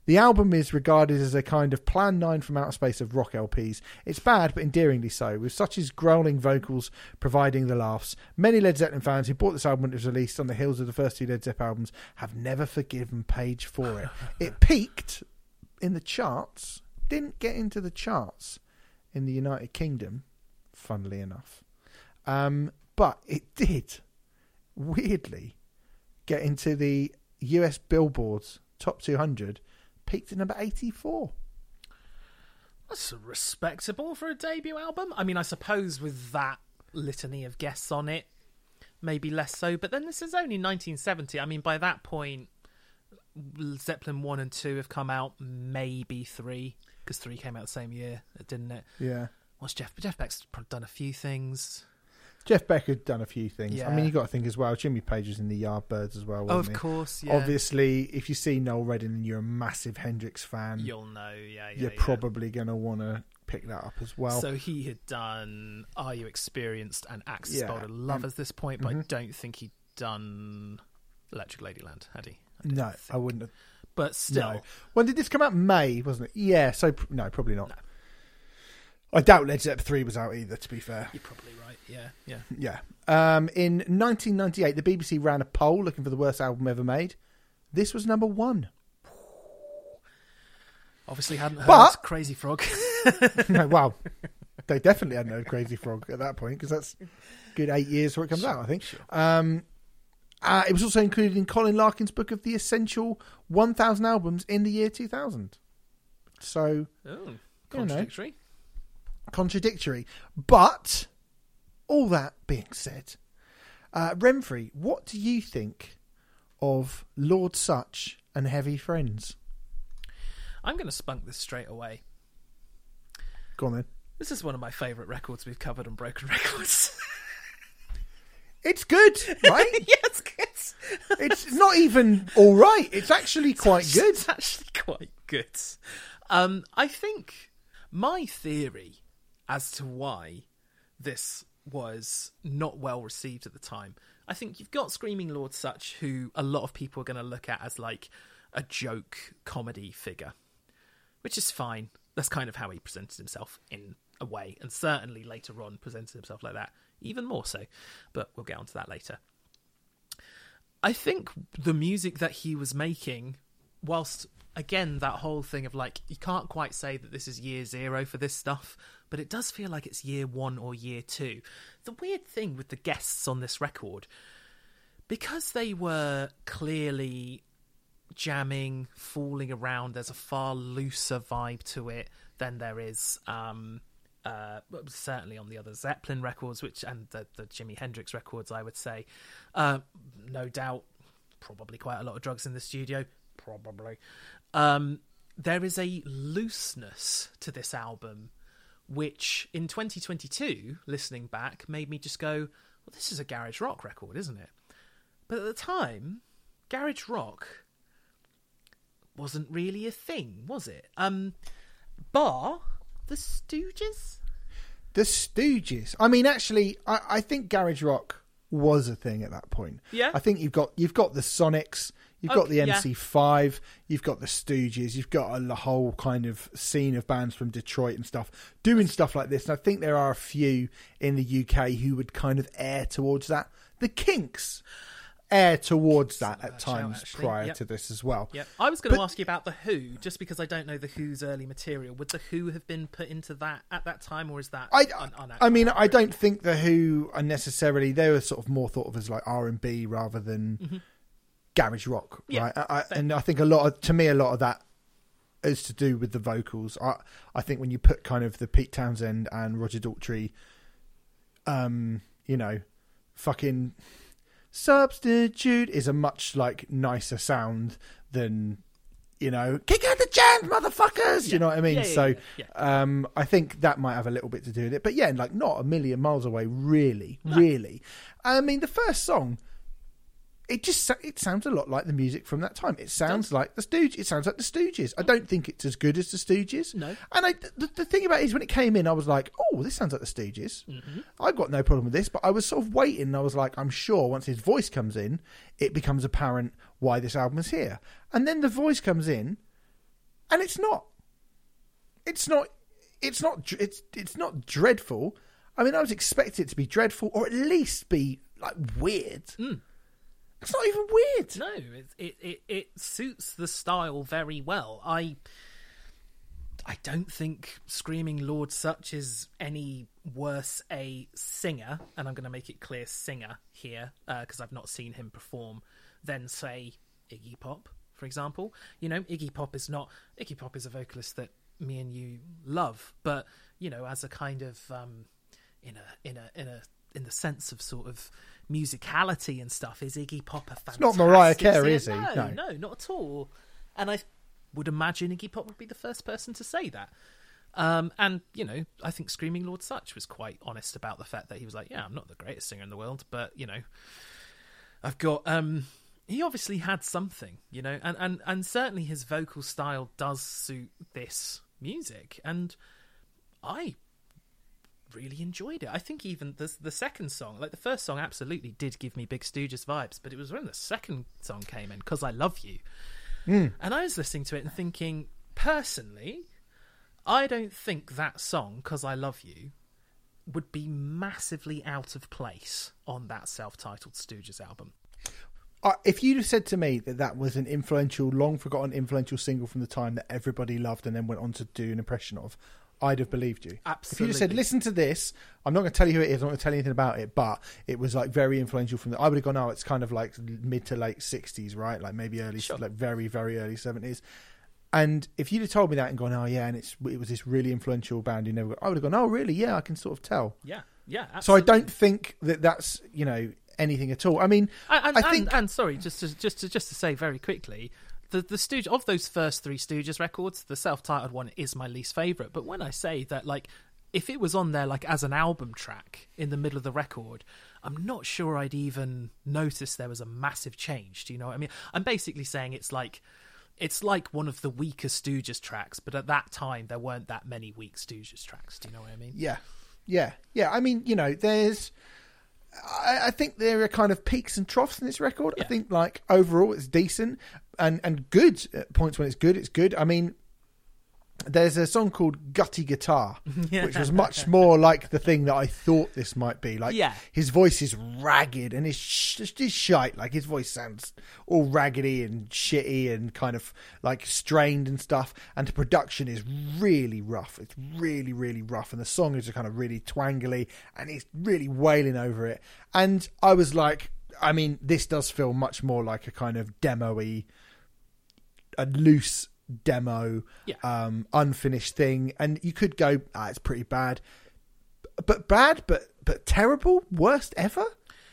The album is regarded as a kind of Plan 9 from outer space of rock LPs. It's bad, but endearingly so, with Sutch's growling vocals providing the laughs. Many Led Zeppelin fans who bought this album when it was released on the heels of the first 2 Led Zeppelin albums have never forgiven Page for it. It peaked in the charts, didn't get into the charts in the United Kingdom, funnily enough. But it did, weirdly, get into the US Billboard's Top 200, peaked at number 84. That's respectable for a debut album. I mean, I suppose with that litany of guests on it, maybe less so. But then this is only 1970. I mean, by that point, Zeppelin 1 and 2 have come out, maybe 3, because 3 came out the same year, didn't it? Yeah. What's Jeff Beck's done a few things. Jeff Beck had done a few things. Yeah. I mean, you got to think as well, Jimmy Page was in the Yardbirds as well, wasn't he? Of course, yeah. Obviously, if you see Noel Redding and you're a massive Hendrix fan, you'll know, you're probably going to want to pick that up as well. So he had done Are You Experienced and Axe Spelled a Love at this point, but I don't think he'd done Electric Ladyland, had he? I wouldn't have. But still. No. When did this come out? May, wasn't it? Yeah, so no, probably not. No. I doubt Led Zeppelin 3 was out either, to be fair. You're probably right, yeah. In 1998, the BBC ran a poll looking for the worst album ever made. This was number 1. Obviously hadn't heard Crazy Frog. No, wow. They definitely hadn't heard Crazy Frog at that point, because that's a good 8 years before it comes out, I think. Sure. It was also included in Colin Larkin's book of the Essential 1,000 Albums in the year 2000. So, contradictory. But all that being said, Renfrey, what do you think of Lord Sutch and Heavy Friends? I'm going to spunk this straight away. Go on then. This is one of my favourite records we've covered on Broken Records. It's good, right? Yes, good. It's not even all right. It's actually quite good. It's actually quite good. I think my theory as to why this was not well received at the time. I think you've got Screaming Lord Sutch, who a lot of people are going to look at as like a joke comedy figure, which is fine. That's kind of how he presented himself in a way, and certainly later on presented himself like that, even more so. But we'll get onto that later. I think the music that he was making, whilst... Again, that whole thing of like, you can't quite say that this is year 0 for this stuff, but it does feel like it's year 1 or year 2. The weird thing with the guests on this record, because they were clearly jamming, fooling around, there's a far looser vibe to it than there is certainly on the other Zeppelin records, which and the Jimi Hendrix records, I would say. No doubt, probably quite a lot of drugs in the studio. Probably. There is a looseness to this album, which in 2022, listening back, made me just go, well, this is a garage rock record, isn't it? But at the time, garage rock wasn't really a thing, was it? Bar The Stooges? The Stooges. I mean, actually, I think garage rock was a thing at that point. Yeah. I think you've got the Sonics... You've got the MC5, you've got the Stooges, you've got a whole kind of scene of bands from Detroit and stuff doing stuff like this. And I think there are a few in the UK who would kind of err towards that. The Kinks air towards that at times prior to this as well. Yep. I was going to ask you about The Who, just because I don't know The Who's early material. Would The Who have been put into that at that time, or is that I mean, I don't think The Who are necessarily... They were sort of more thought of as like R&B rather than garage rock, right? And I think a lot of that is to do with the vocals. I think when you put kind of the Pete Townsend and Roger Daltrey, you know, fucking... Substitute is a much like nicer sound than, you know, kick out the jam, motherfuckers. Yeah. You know what I mean? I think that might have a little bit to do with it. But yeah, like not a million miles away, really, really. I mean, the first song, it sounds a lot like the music from that time. It sounds like the Stooges. It sounds like the Stooges. I don't think it's as good as the Stooges. No. And the thing about it is, when it came in, I was like, oh, this sounds like the Stooges. Mm-hmm. I've got no problem with this, but I was sort of waiting. And I was like, I'm sure once his voice comes in, it becomes apparent why this album is here. And then the voice comes in, and it's not dreadful. I mean, I was expecting it to be dreadful, or at least be like weird. Mm. It's not even weird. No, it suits the style very well. I don't think Screaming Lord Sutch is any worse a singer, and I'm going to make it clear singer here, because I've not seen him perform, than, say, Iggy Pop, for example. You know, Iggy Pop is a vocalist that me and you love, but, you know, as a kind of, in the sense of sort of musicality and stuff, is Iggy Pop a fantastic... It's not Mariah Carey, is he? No, not at all. And I would imagine Iggy Pop would be the first person to say that. And, you know, I think Screaming Lord Sutch was quite honest about the fact that he was like, yeah, I'm not the greatest singer in the world, but, you know, I've got... he obviously had something, you know, and certainly his vocal style does suit this music. And I really enjoyed it. I think even the second song, like the first song absolutely did give me big Stooges vibes, but it was when the second song came in, Because I Love You. Mm. And I was listening to it and thinking, personally, I don't think that song, Because I Love You, would be massively out of place on that self-titled Stooges album. If you'd have said to me that was an influential, long-forgotten influential single from the time that everybody loved and then went on to do an impression of, I'd have believed you. Absolutely. If you just said, listen to this, I'm not going to tell you who it is, I'm not going to tell you anything about it, but it was like very influential from the... I would have gone, oh, it's kind of like mid to late 60s, right? Like maybe early, like very, very early 70s. And if you'd have told me that and gone, oh, yeah, and it was this really influential band who never got... I would have gone, oh, really? Yeah, I can sort of tell. Yeah, absolutely. So I don't think that's, you know, anything at all. I mean, I think... And sorry, just to say very quickly... The Stooges, of those first three Stooges records, the self-titled one is my least favourite. But when I say that, like, if it was on there, like, as an album track in the middle of the record, I'm not sure I'd even notice there was a massive change. Do you know what I mean? I'm basically saying it's like one of the weaker Stooges tracks, but at that time, there weren't that many weak Stooges tracks. Do you know what I mean? Yeah. I mean, you know, there's... I think there are kind of peaks and troughs in this record. Yeah. I think, like, overall it's decent and good at points. When it's good. I mean, there's a song called Gutty Guitar, which was much more like the thing that I thought this might be. Like, his voice is ragged and it's shite. Like, his voice sounds all raggedy and shitty and kind of, like, strained and stuff. And the production is really rough. It's really, really rough. And the song is kind of really twangly and he's really wailing over it. And I was like, I mean, this does feel much more like a kind of demo-y, a loose demo, unfinished thing, and you could go, it's pretty bad, but terrible, worst ever,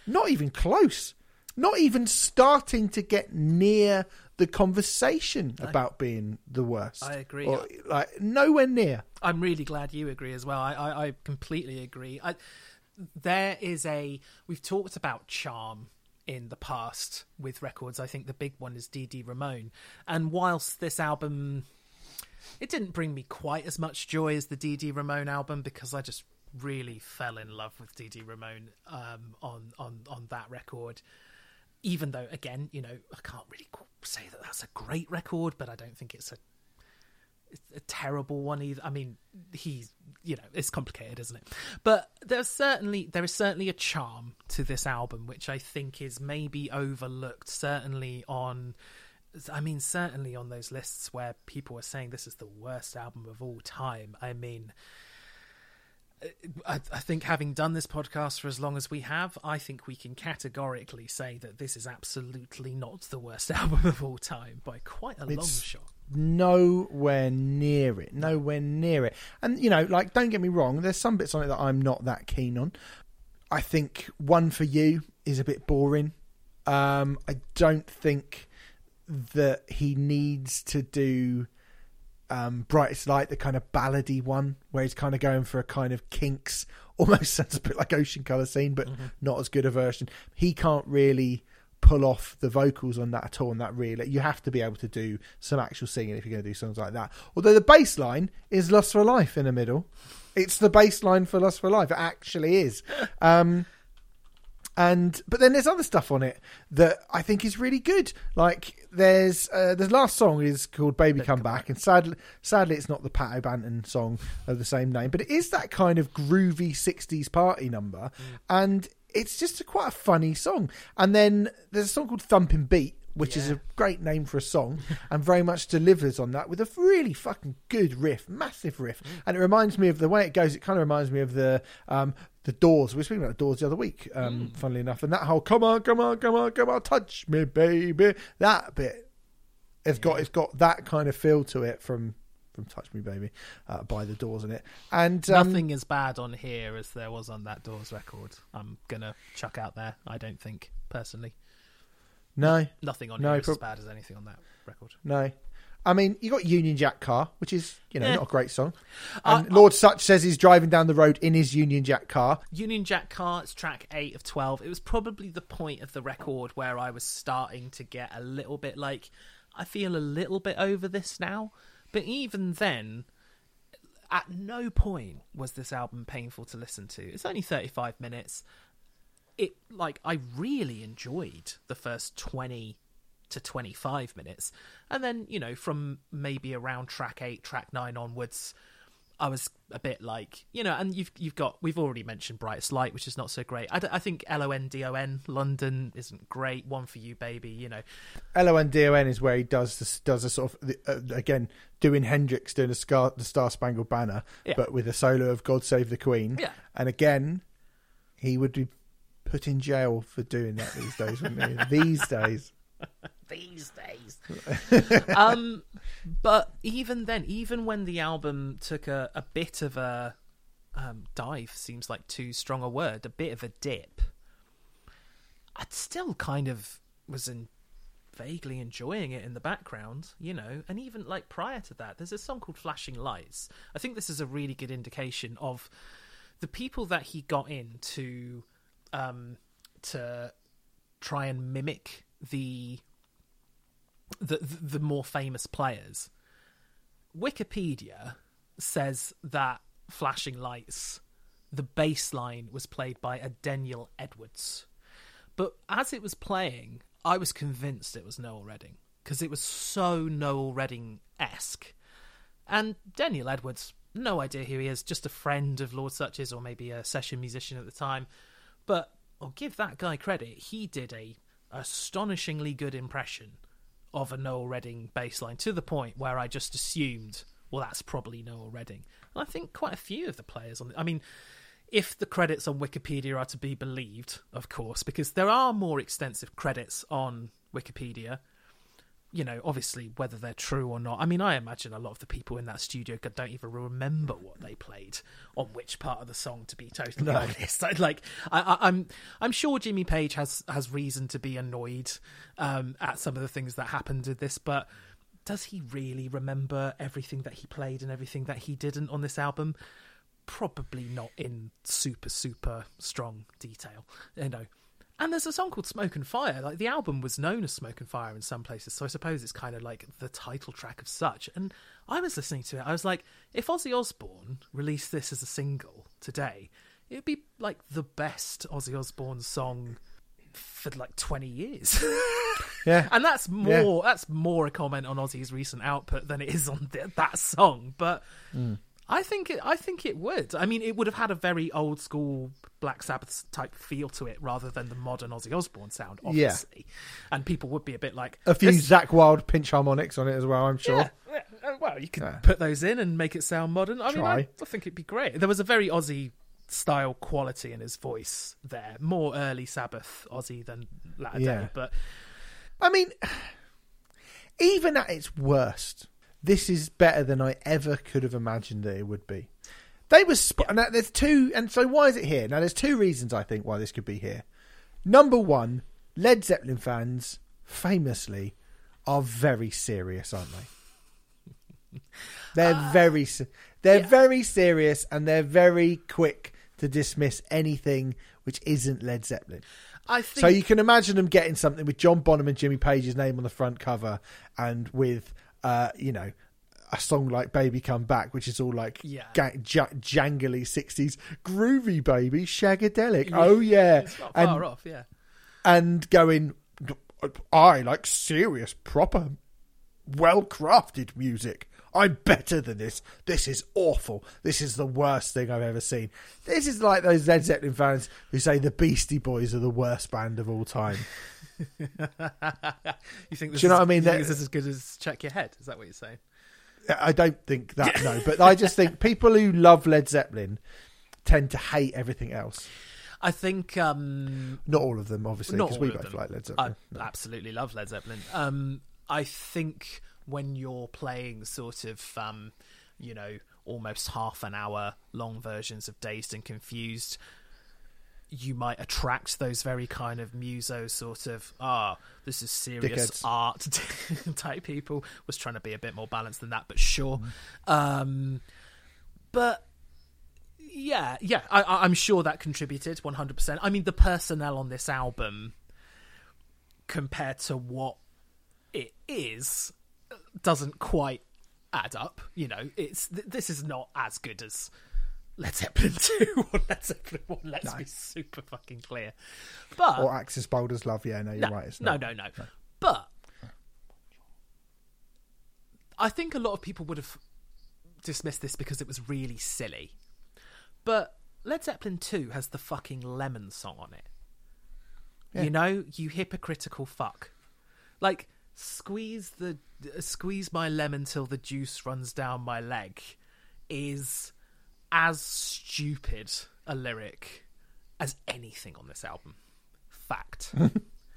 not even close, not even starting to get near the conversation about being the worst. I agree, or, like, nowhere near. I'm really glad you agree as well. I completely agree. We've talked about charm in the past with records. I think the big one is Dee Dee Ramone, and whilst this album, it didn't bring me quite as much joy as the Dee Dee Ramone album, because I just really fell in love with Dee Dee Ramone on that record, even though, again, you know, I can't really say that that's a great record, but I don't think it's a a terrible one either. I mean, it's complicated, isn't it? But there is certainly a charm to this album, which I think is maybe overlooked, certainly on those lists where people are saying this is the worst album of all time. I mean, I think having done this podcast for as long as we have, I think we can categorically say that this is absolutely not the worst album of all time by quite a long shot. Nowhere near it. And, don't get me wrong, there's some bits on it that I'm not that keen on. I think One For You is a bit boring. I don't think that he needs to do Brightest Light, the kind of ballady one where he's kind of going for a kind of Kinks, almost sounds a bit like Ocean Colour Scene, but not as good a version. He can't really pull off the vocals on that at all, and that really, you have to be able to do some actual singing if you're going to do songs like that. Although the bass line is Lust for Life in the middle. It's the bass line for Lust for Life, it actually is. But then there's other stuff on it that I think is really good. Like there's last song is called Baby Come Back, and sadly it's not the Pat O'Banton song of the same name, but it is that kind of groovy 60s party number, and it's just quite a funny song. And then there's a song called Thumping Beat, which is a great name for a song, and very much delivers on that with a really fucking good riff, massive riff. And it reminds me of the way it goes. It kind of reminds me of the Doors. We were speaking about the Doors the other week, funnily enough. And that whole come on, touch me, baby. That bit, it's got that kind of feel to it from Touch Me Baby by the Doors in it. And nothing as bad on here as there was on that Doors record. I'm going to chuck out there, I don't think, personally. No. Nothing on here is as bad as anything on that record. No. I mean, you got Union Jack car, which is, not a great song. And Lord Sutch says he's driving down the road in his Union Jack car. Union Jack car, it's track 8 of 12. It was probably the point of the record where I was starting to get a little bit like, I feel a little bit over this now. But even then, at no point was this album painful to listen to. It's only 35 minutes. I really enjoyed the first 20 to 25 minutes. And then, from maybe around track 8, track 9 onwards, I was a bit like, and we've already mentioned Brightest Light, which is not so great. I think London, London isn't great. One For You, Baby, London is where he does a sort of, again, doing Hendrix, doing the Star Spangled Banner, but with a solo of God Save the Queen. Yeah. And again, he would be put in jail for doing that these days, wouldn't he? These days. But even then, even when the album took a bit of a dive, seems like too strong a word, a bit of a dip, I'd still kind of was vaguely enjoying it in the background, and even like prior to that, there's a song called Flashing Lights. I think this is a really good indication of the people that he got in to try and mimic the more famous players. Wikipedia says that Flashing Lights, the bass line was played by a Daniel Edwards. But as it was playing, I was convinced it was Noel Redding, because it was so Noel Redding-esque. And Daniel Edwards, no idea who he is, just a friend of Lord Sutch's, or maybe a session musician at the time. But I'll give that guy credit. He did a astonishingly good impression of a Noel Redding bass line, to the point where I just assumed, well, that's probably Noel Redding. And I think quite a few of the players on... if the credits on Wikipedia are to be believed, of course, because there are more extensive credits on Wikipedia. Obviously, whether they're true or not. I imagine a lot of the people in that studio don't even remember what they played on which part of the song, to be totally honest. I'm sure Jimmy Page has reason to be annoyed at some of the things that happened with this, but does he really remember everything that he played and everything that he didn't on this album? Probably not in super, super strong detail, And there's a song called Smoke and Fire. Like, the album was known as Smoke and Fire in some places, so I suppose it's kind of like the title track of Sutch. And I was listening to it, I was like, if Ozzy Osbourne released this as a single today, it would be like the best Ozzy Osbourne song for like 20 years. Yeah. And that's more a comment on Ozzy's recent output than it is on that song. But I think it would. I mean, it would have had a very old school Black Sabbath type feel to it rather than the modern Ozzy Osbourne sound, obviously. Yeah. And people would be a bit like... A few Zakk Wylde pinch harmonics on it as well, I'm sure. Yeah. Well, you could put those in and make it sound modern. I mean, I think it'd be great. There was a very Ozzy style quality in his voice there. More early Sabbath Ozzy than latter day. But I mean, even at its worst... This is better than I ever could have imagined that it would be. They were... Now, there's two... And so why is it here? Now, there's two reasons, I think, why this could be here. Number one, Led Zeppelin fans, famously, are very serious, aren't they? They're very serious, and they're very quick to dismiss anything which isn't Led Zeppelin. I think... So you can imagine them getting something with John Bonham and Jimmy Page's name on the front cover, and with... a song like Baby Come Back, which is all like jangly 60s, groovy baby, shagadelic. Yeah. Oh, yeah. It's not far off, yeah. And going, I like serious, proper, well-crafted music. I'm better than this. This is awful. This is the worst thing I've ever seen. This is like those Led Zeppelin fans who say the Beastie Boys are the worst band of all time. Do you know what I mean? This is as good as Check Your Head? Is that what you're saying? I don't think that, no. But I just think people who love Led Zeppelin tend to hate everything else. I think... not all of them, obviously, because we both like Led Zeppelin. I absolutely love Led Zeppelin. I think when you're playing sort of, almost half an hour long versions of Dazed and Confused... you might attract those very kind of muso sort of, this is serious dickheads. Art type people. Was trying to be a bit more balanced than that, but sure. But yeah, I'm sure that contributed 100%. I mean, the personnel on this album compared to what it is doesn't quite add up. You know, this is not as good as... Led Zeppelin 2 or Led Zeppelin 1, let's be super fucking clear. But or Axis Boulder's Love, you're right. It's not. No. But I think a lot of people would have dismissed this because it was really silly. But Led Zeppelin 2 has the fucking Lemon song on it. Yeah. You know, you hypocritical fuck. Like, squeeze my lemon till the juice runs down my leg is... as stupid a lyric as anything on this album. Fact.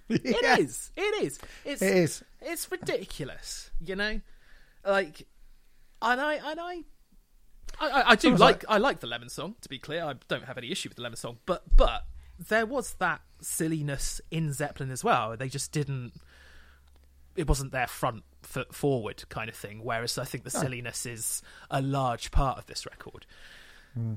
It is. It is. It's ridiculous, you know? Like, I like the Lemon song, to be clear. I don't have any issue with the Lemon song, but there was that silliness in Zeppelin as well. They just didn't... It wasn't their front foot forward kind of thing, whereas I think the silliness is a large part of this record.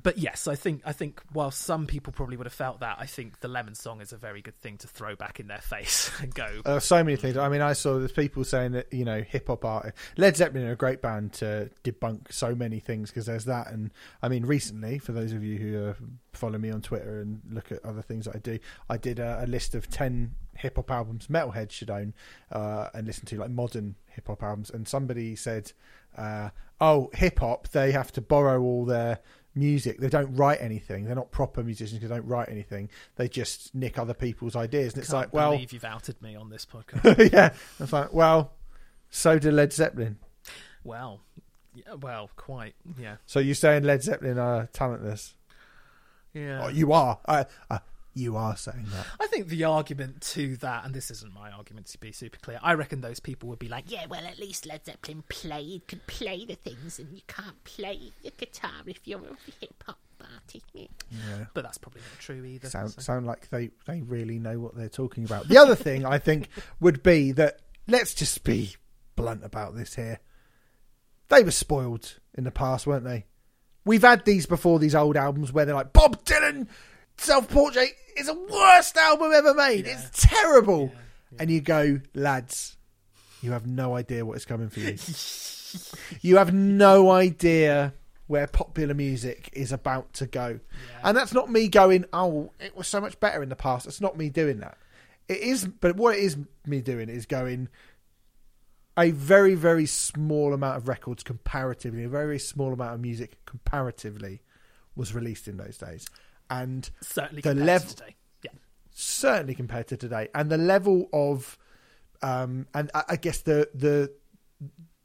But yes, I think while some people probably would have felt that, I think the Lemon song is a very good thing to throw back in their face and go... so many things. I mean, I saw there's people saying that, you know, hip-hop artists... Led Zeppelin are a great band to debunk so many things because there's that. And, I mean, recently, for those of you who follow me on Twitter and look at other things that I do, I did a list of 10 hip-hop albums Metalhead should own and listen to, like, modern hip-hop albums. And somebody said, hip-hop, they have to borrow all their... music, they don't write anything, they're not proper musicians, they don't write anything, they just nick other people's ideas. And it's like, well, I believe you've outed me on this podcast. Yeah, it's like, well, so did Led Zeppelin. So you're saying Led Zeppelin are talentless? Yeah. You are saying that. I think the argument to that, and this isn't my argument to be super clear, I reckon those people would be like, yeah, well, at least Led Zeppelin can play the things, and you can't play the guitar if you're a hip-hop party. Yeah. But that's probably not true either. Sound like they really know what they're talking about. The other thing I think would be that, let's just be blunt about this here, they were spoiled in the past, weren't they? We've had these before, these old albums, where they're like, Bob Dylan... Self-Portrait is the worst album ever made. Yeah. It's terrible. Yeah, yeah. And you go, lads, you have no idea what is coming for you. You have no idea where popular music is about to go. Yeah. And that's not me going, oh, it was so much better in the past. It's not me doing that. It is, but what it is me doing is going a very, very small amount of records comparatively, a very, very small amount of music comparatively was released in those days. And certainly compared to today. Yeah. Certainly compared to today. And the level of, and I guess the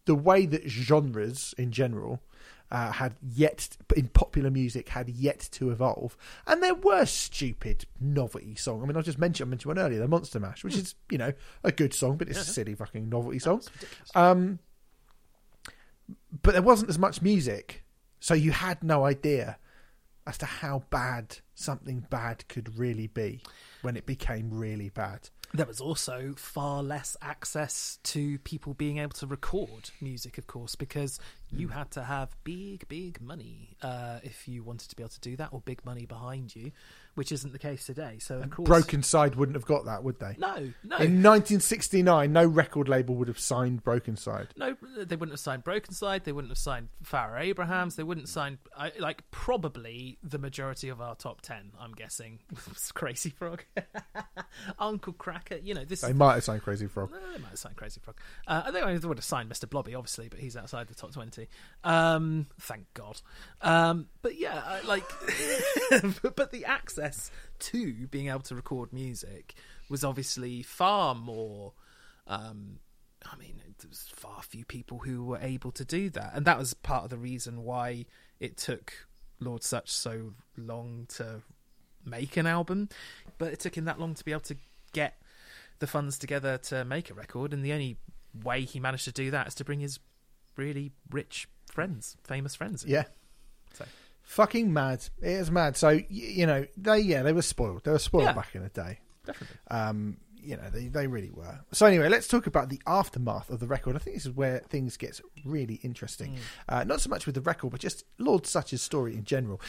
way that genres in general had yet, in popular music, had yet to evolve. And there were stupid novelty songs. I mean, I mentioned one earlier, the Monster Mash, which is, you know, a good song, but it's a silly fucking novelty song. But there wasn't as much music, so you had no idea as to how bad something bad could really be when it became really bad. There was also far less access to people being able to record music, of course, because you had to have big, big money if you wanted to be able to do that, or big money behind you, which isn't the case today. So, of course, Broken Side wouldn't have got that, would they? No. In 1969, no record label would have signed Broken Side. No, they wouldn't have signed Broken Side. They wouldn't have signed Pharrell Abrahams. They wouldn't sign, probably the majority of our top 10, I'm guessing. Crazy Frog. Uncle Cracker. You know, this. They might have signed Crazy Frog. I think they would have signed Mr. Blobby, obviously, but he's outside the top 20. Thank God. But yeah, but the access to being able to record music was obviously far more. There was far few people who were able to do that, and that was part of the reason why it took Lord Sutch so long to make an album. But it took him that long to be able to get the funds together to make a record, and the only way he managed to do that is to bring his really rich friends, famous friends in. Fucking mad. It is mad. So you know, they were spoiled. They were spoiled back in the day, definitely. You know, they really were. So anyway, let's talk about the aftermath of the record. I think this is where things get really interesting. Not so much with the record, but just Lord Sutch's story in general.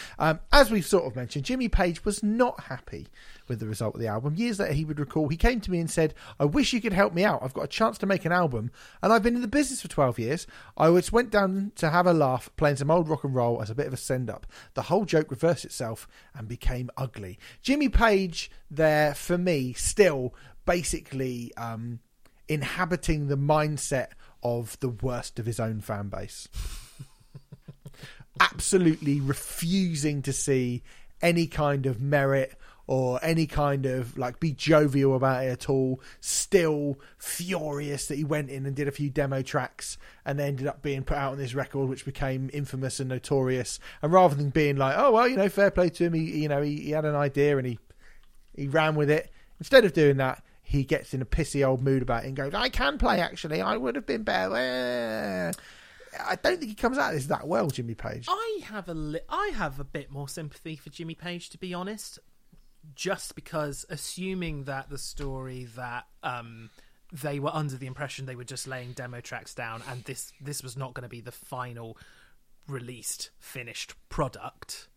As we've sort of mentioned, Jimmy Page was not happy with the result of the album. Years later, he would recall, he came to me and said, I wish you could help me out. I've got a chance to make an album, and I've been in the business for 12 years. I just went down to have a laugh, playing some old rock and roll as a bit of a send-up. The whole joke reversed itself and became ugly. Jimmy Page there, for me, still basically inhabiting the mindset of the worst of his own fan base. Absolutely refusing to see any kind of merit or any kind of be jovial about it at all. Still furious that he went in and did a few demo tracks and ended up being put out on this record, which became infamous and notorious. And rather than being fair play to him, he had an idea and he ran with it. Instead of doing that, he gets in a pissy old mood about it and goes, I can play, actually. I would have been better. I don't think he comes out of this that well, Jimmy Page. I have a bit more sympathy for Jimmy Page, to be honest, just because, assuming that the story that they were under the impression they were just laying demo tracks down and this was not going to be the final released, finished product.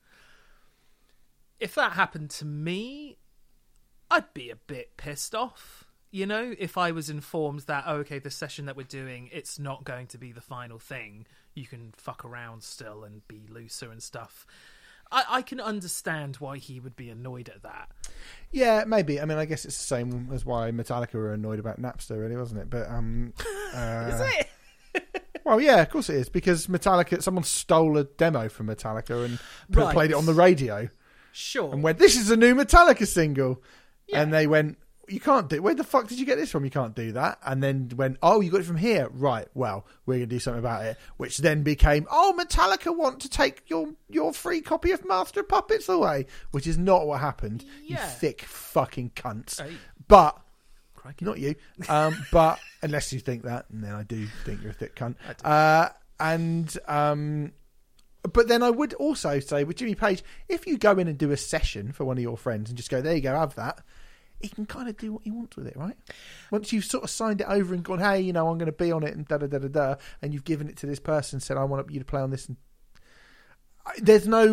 If that happened to me, I'd be a bit pissed off, if I was informed that, the session that we're doing, it's not going to be the final thing. You can fuck around still and be looser and stuff. I can understand why he would be annoyed at that. Yeah, maybe. I mean, I guess it's the same as why Metallica were annoyed about Napster, really, wasn't it? But is it? Well, yeah, of course it is, because Metallica, someone stole a demo from Metallica and played it on the radio. Sure. And went, this is a new Metallica single. Yeah. And they went, you can't do, where the fuck did you get this from? You can't do that. And then went, oh, you got it from here. Right, well, we're going to do something about it. Which then became, Metallica want to take your free copy of Master of Puppets away. Which is not what happened, you thick fucking cunts. Hey. But, crikey. Not you. But, unless you think that, and then I do think you're a thick cunt. But then I would also say with Jimmy Page, if you go in and do a session for one of your friends and just go, there you go, have that, he can kind of do what he wants with it, right? Once you've sort of signed it over and gone, hey, I'm going to be on it and da-da-da-da-da, and you've given it to this person, said, I want you to play on this. And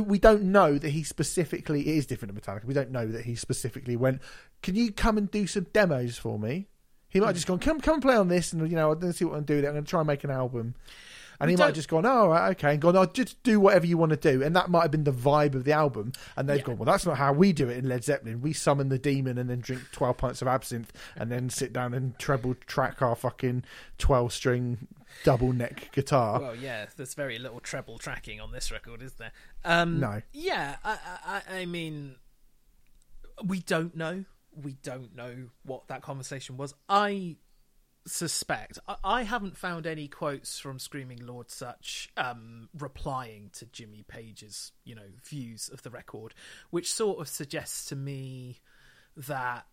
we don't know that he specifically, it is different to Metallica, we don't know that he specifically went, can you come and do some demos for me? He might have just gone, come play on this, and I'm going to see what I'm going to do with it, I'm going to try and make an album. And he might have just gone, oh, okay, and gone, oh, just do whatever you want to do. And that might have been the vibe of the album. And they've gone, well, that's not how we do it in Led Zeppelin. We summon the demon and then drink 12 pints of absinthe and then sit down and treble track our fucking 12-string double neck guitar. Well, yeah, there's very little treble tracking on this record, is there? No. Yeah, I mean, we don't know. We don't know what that conversation was. I suspect I haven't found any quotes from Screaming Lord Sutch replying to Jimmy Page's, you know, views of the record, which sort of suggests to me that,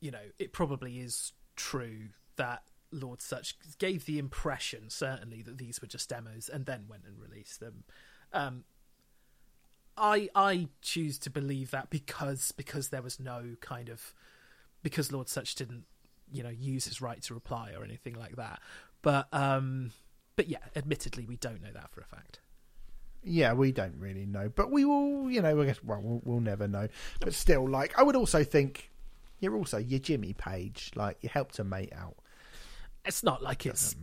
you know, it probably is true that Lord Sutch gave the impression, certainly, that these were just demos and then went and released them. I choose to believe that because there was no kind of, because Lord Sutch didn't, you know, use his right to reply or anything like that. But yeah, admittedly, we don't know that for a fact. Yeah, we don't really know, but we will, you know, I guess, well, we'll never know. But still, like, I would also think you're Jimmy Page, like, you helped a mate out. It's not like it's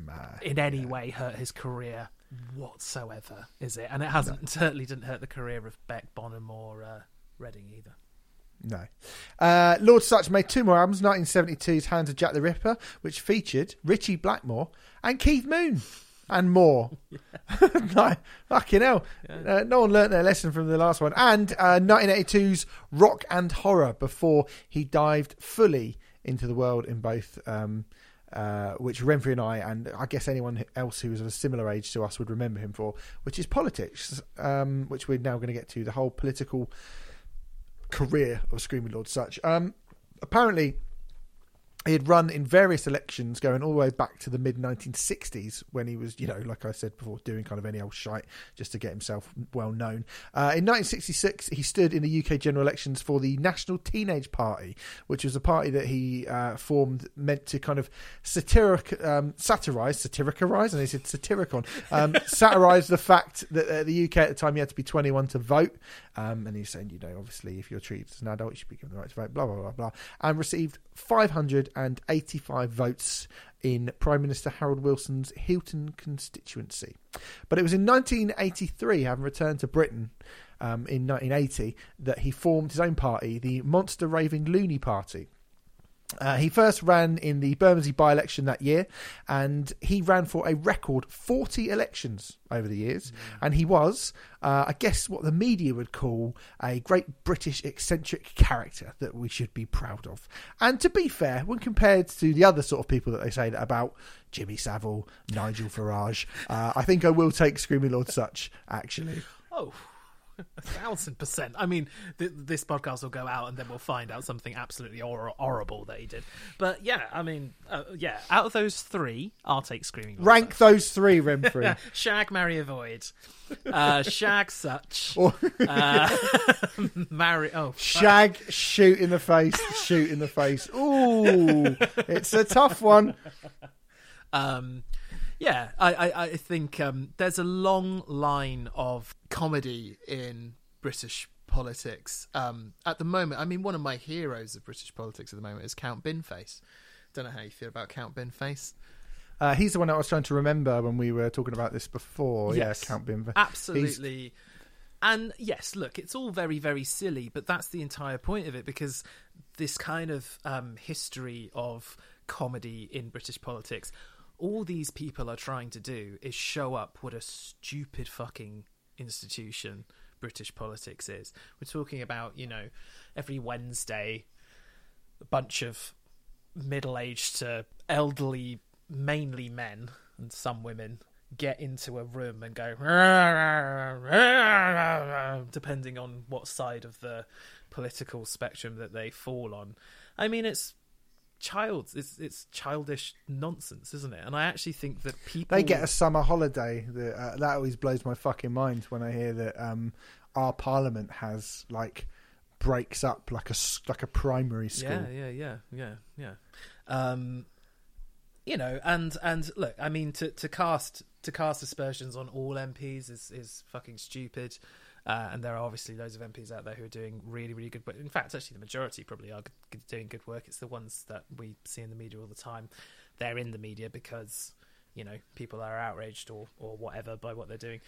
in any way hurt his career whatsoever, is it? And it hasn't, certainly didn't hurt the career of Beck, Bonham or Redding either. No. Lord Sutch made two more albums, 1972's Hands of Jack the Ripper, which featured Richie Blackmore and Keith Moon and more. No, fucking hell. Yeah. No one learnt their lesson from the last one. And 1982's Rock and Horror before he dived fully into the world in both... which Renfrey and I, and I guess anyone else who was of a similar age to us, would remember him for, which is politics, which we're now going to get to, the whole political career of Screaming Lord Sutch. Apparently, he had run in various elections going all the way back to the mid-1960s when he was, you know, like I said before, doing kind of any old shite just to get himself well known. In 1966, he stood in the UK general elections for the National Teenage Party, which was a party that he formed meant to kind of satirize the fact that the UK at the time, you had to be 21 to vote. And he's saying, you know, obviously, if you're treated as an adult, you should be given the right to vote, blah, blah, blah, blah, and received 585 votes in Prime Minister Harold Wilson's Hilton constituency. But it was in 1983, having returned to Britain in 1980, that he formed his own party, the Monster Raving Loony Party. He first ran in the Bermondsey by-election that year, and he ran for a record 40 elections over the years. And he was, I guess, what the media would call a great British eccentric character that we should be proud of. And to be fair, when compared to the other sort of people that they say that about, Jimmy Savile, Nigel Farage, I think I will take Screaming Lord Sutch, actually. Oh, 1,000%. I mean, this podcast will go out and then we'll find out something absolutely horrible that he did. But yeah, I mean, yeah, out of those three, I'll take Screaming Lord Rank Sutch. Those three, Renfrey. Shag, marry, avoid. Shag Sutch. Marry. Oh, shag, shoot in the face, shoot in the face. Ooh, it's a tough one. Yeah, I think there's a long line of comedy in British politics at the moment. I mean, one of my heroes of British politics at the moment is Count Binface. Don't know how you feel about Count Binface. He's the one that I was trying to remember when we were talking about this before. Yes, yeah, Count Binface. Absolutely. And yes, look, it's all very, very silly, but that's the entire point of it, because this kind of history of comedy in British politics... all these people are trying to do is show up what a stupid fucking institution British politics is. We're talking about, you know, every Wednesday, a bunch of middle-aged to elderly, mainly men and some women, get into a room and go, depending on what side of the political spectrum that they fall on. I mean, it's childish nonsense, isn't it? And I actually think that people, they get a summer holiday. That always blows my fucking mind when I hear that our parliament has, like, breaks up like a primary school. Yeah. You know, and look, I mean, to cast aspersions on all MPs is fucking stupid. And there are obviously loads of MPs out there who are doing really, really good work. In fact, actually, the majority probably are doing good work. It's the ones that we see in the media all the time. They're in the media because, you know, people are outraged or whatever by what they're doing.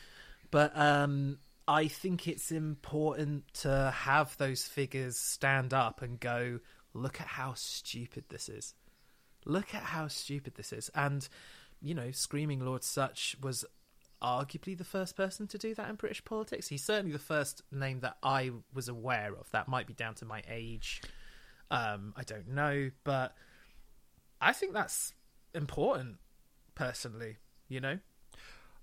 But I think it's important to have those figures stand up and go, look at how stupid this is. Look at how stupid this is. And, you know, Screaming Lord Sutch was arguably the first person to do that in British politics. He's certainly the first name that I was aware of. That might be down to my age. I don't know, but I think that's important, personally, you know?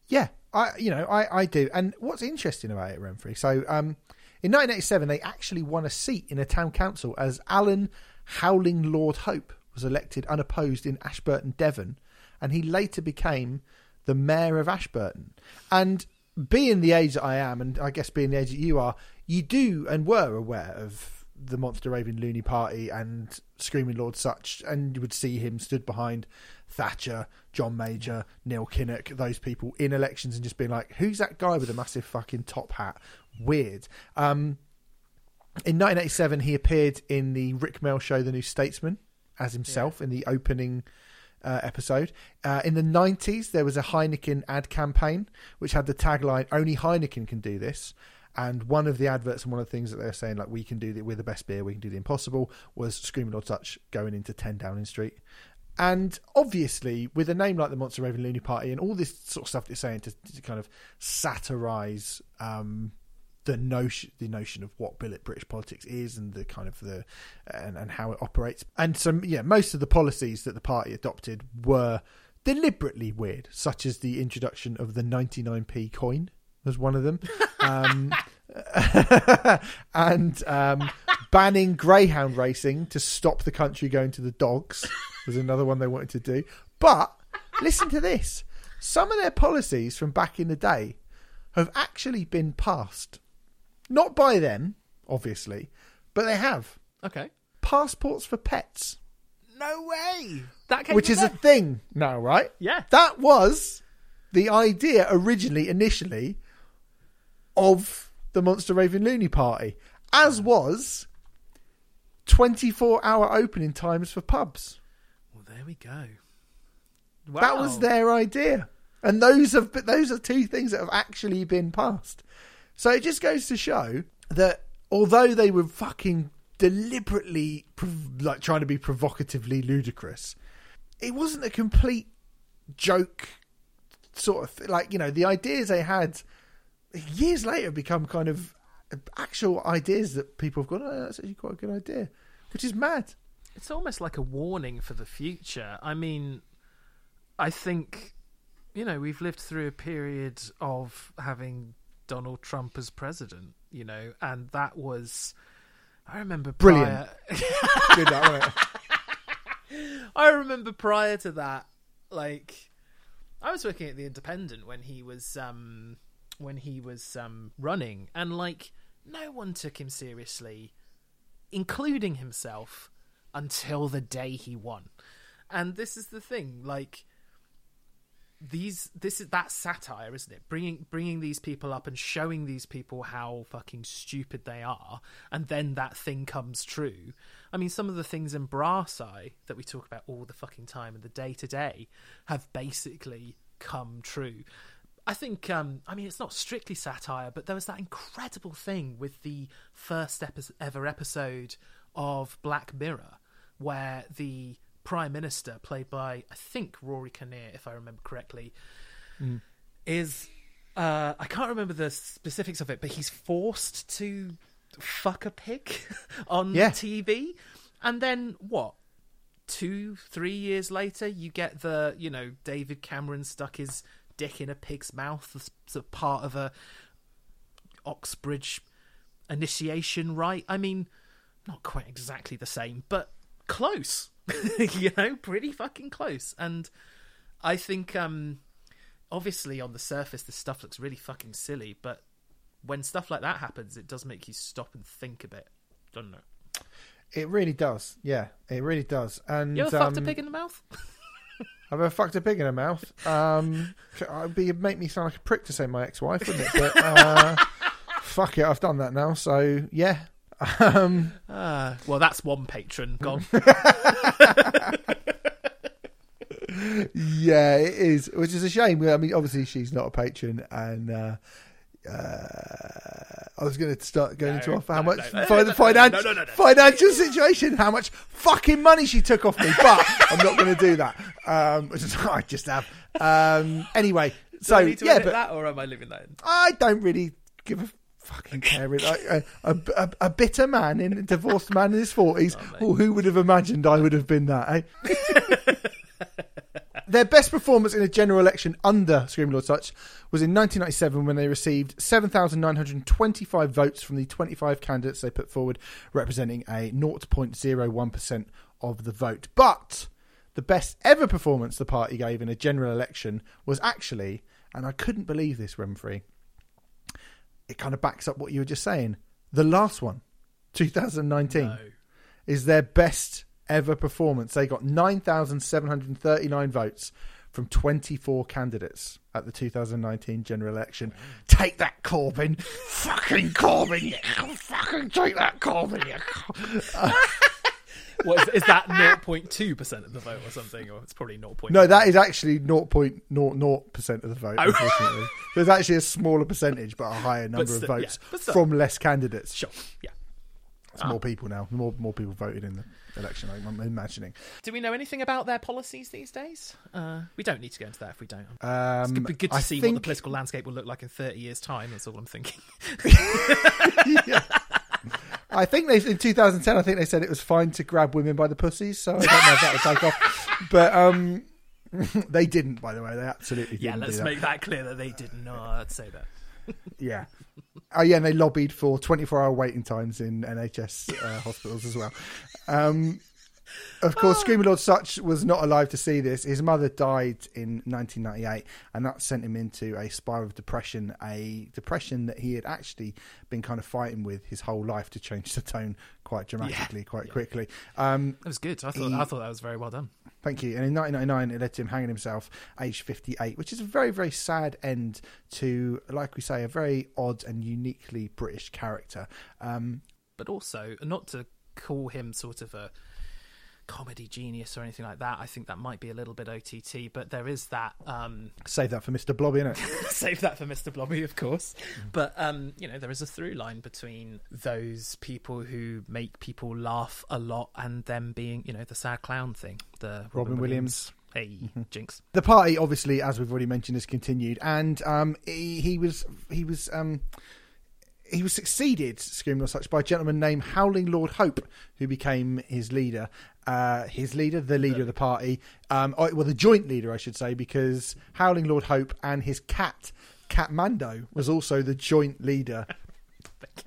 Yeah, I do. And what's interesting about it, Renfrey, so in 1987, they actually won a seat in a town council as Alan Howling Lord Hope was elected unopposed in Ashburton, Devon, and he later became the mayor of Ashburton. And being the age that I am, and I guess being the age that you are, you do and were aware of the Monster Raving Loony Party and Screaming Lord Sutch, and you would see him stood behind Thatcher, John Major, Neil Kinnock, those people in elections, and just being like, who's that guy with a massive fucking top hat? Weird. In 1987, he appeared in the Rick Mail show The New Statesman as himself in the opening episode. In the 90s, there was a Heineken ad campaign, which had the tagline, only Heineken can do this. And one of the adverts and one of the things that they're saying, like, we can do that, we're the best beer, we can do the impossible, was Screaming Lord Sutch going into 10 Downing Street. And obviously, with a name like the Monster Raving Loony Party and all this sort of stuff they're saying to kind of satirise the notion of what British politics is and the kind of and how it operates. And so, yeah, most of the policies that the party adopted were deliberately weird, such as the introduction of the 99p coin was one of them. And banning greyhound racing to stop the country going to the dogs was another one they wanted to do. But listen to this. Some of their policies from back in the day have actually been passed. Not by them, obviously, but they have. Okay. Passports for pets. No way. Which is a thing now, right? Yeah. That was the idea initially, of the Monster Raving Loony Party, as was 24-hour opening times for pubs. Well, there we go. Wow. That was their idea, and those are two things that have actually been passed. So it just goes to show that although they were fucking deliberately like trying to be provocatively ludicrous, it wasn't a complete joke sort of like, you know, the ideas they had years later become kind of actual ideas that people have gone, oh, that's actually quite a good idea, which is mad. It's almost like a warning for the future. I mean, I think, you know, we've lived through a period of having Donald Trump as president, you know, and that was, I remember brilliant. Good, that, wasn't it? I remember prior to that, like, I was working at The Independent when he was running, and like no one took him seriously, including himself, until the day he won. And this is the thing, like this is satire, isn't it? Bringing these people up and showing these people how fucking stupid they are, and then that thing comes true. I mean, some of the things in Brass Eye that we talk about all the fucking time and the day to day have basically come true. I think, I mean, it's not strictly satire, but there was that incredible thing with the first ever episode of Black Mirror, where the Prime Minister, played by, I think, Rory Kinnear, if I remember correctly, is, I can't remember the specifics of it, but he's forced to fuck a pig on TV. And then what? 2-3 years later, you get the, you know, David Cameron stuck his dick in a pig's mouth as a part of a Oxbridge initiation rite. I mean, not quite exactly the same, but close. You know, pretty fucking close. And I think obviously on the surface this stuff looks really fucking silly, but when stuff like that happens, it does make you stop and think a bit, doesn't it? It really does. Yeah, it really does. And you ever fucked a pig in the mouth? I've ever fucked a pig in her mouth. It'd make me sound like a prick to say my ex-wife, wouldn't it? But fuck it, I've done that now, so yeah. Well, that's one patron gone. Yeah, it is, which is a shame. I mean, obviously she's not a patron, and I was going to start going into off how much financial situation, how much fucking money she took off me, but I'm not going to do that. Which is what I just have. Anyway, so I need to edit that, or am I living that in? I don't really give a fucking care. A bitter man, in a divorced man in his 40s. Oh, who would have imagined I would have been that, eh? Their best performance in a general election under Screaming Lord Sutch was in 1997, when they received 7,925 votes from the 25 candidates they put forward, representing a 0.01% of the vote. But the best ever performance the party gave in a general election was actually, and I couldn't believe this, Renfrey, it kind of backs up what you were just saying, the last one, 2019, is their best ever performance. They got 9,739 votes from 24 candidates at the 2019 general election. Take that, Corbyn. Fucking Corbyn. You fucking take that, Corbyn. What is that 0.2% of the vote or something? Or it's probably 0.0. No, that is actually 0.00% of the vote, unfortunately. There's actually a smaller percentage but a higher number of votes from less candidates. Sure. Yeah. It's more people now. More people voted in the election, I'm imagining. Do we know anything about their policies these days? We don't need to go into that if we don't. It's going to be good to see what the political landscape will look like in 30 years' time. That's all I'm thinking. Yeah. I think they, in 2010, I think they said it was fine to grab women by the pussies, so I don't know if that would take off. But they didn't, by the way. They absolutely didn't. Yeah, let's make that clear that they did not say that. Yeah. Oh, yeah, and they lobbied for 24-hour waiting times in NHS hospitals as well. Of course, Screaming Lord Sutch was not alive to see this. His mother died in 1998, and that sent him into a spiral of depression, a depression that he had actually been kind of fighting with his whole life to change the tone quite dramatically, quite quickly. That was good. I thought that was very well done. Thank you. And in 1999, it led to him hanging himself, aged 58, which is a very, very sad end to, like we say, a very odd and uniquely British character. But also, not to call him sort of a comedy genius or anything like that, I think that might be a little bit OTT, but there is that save that for Mr. Blobby, innit? Save that for Mr. Blobby, of course. But you know, there is a through line between those people who make people laugh a lot and them being, you know, the sad clown thing, the Robin Williams. Hey, jinx. The party, obviously, as we've already mentioned, has continued, and he was succeeded, Screaming Lord Sutch, by a gentleman named Howling Lord Hope, who became his leader. The leader of the party. The joint leader, I should say, because Howling Lord Hope and his cat, Catmando, was also the joint leader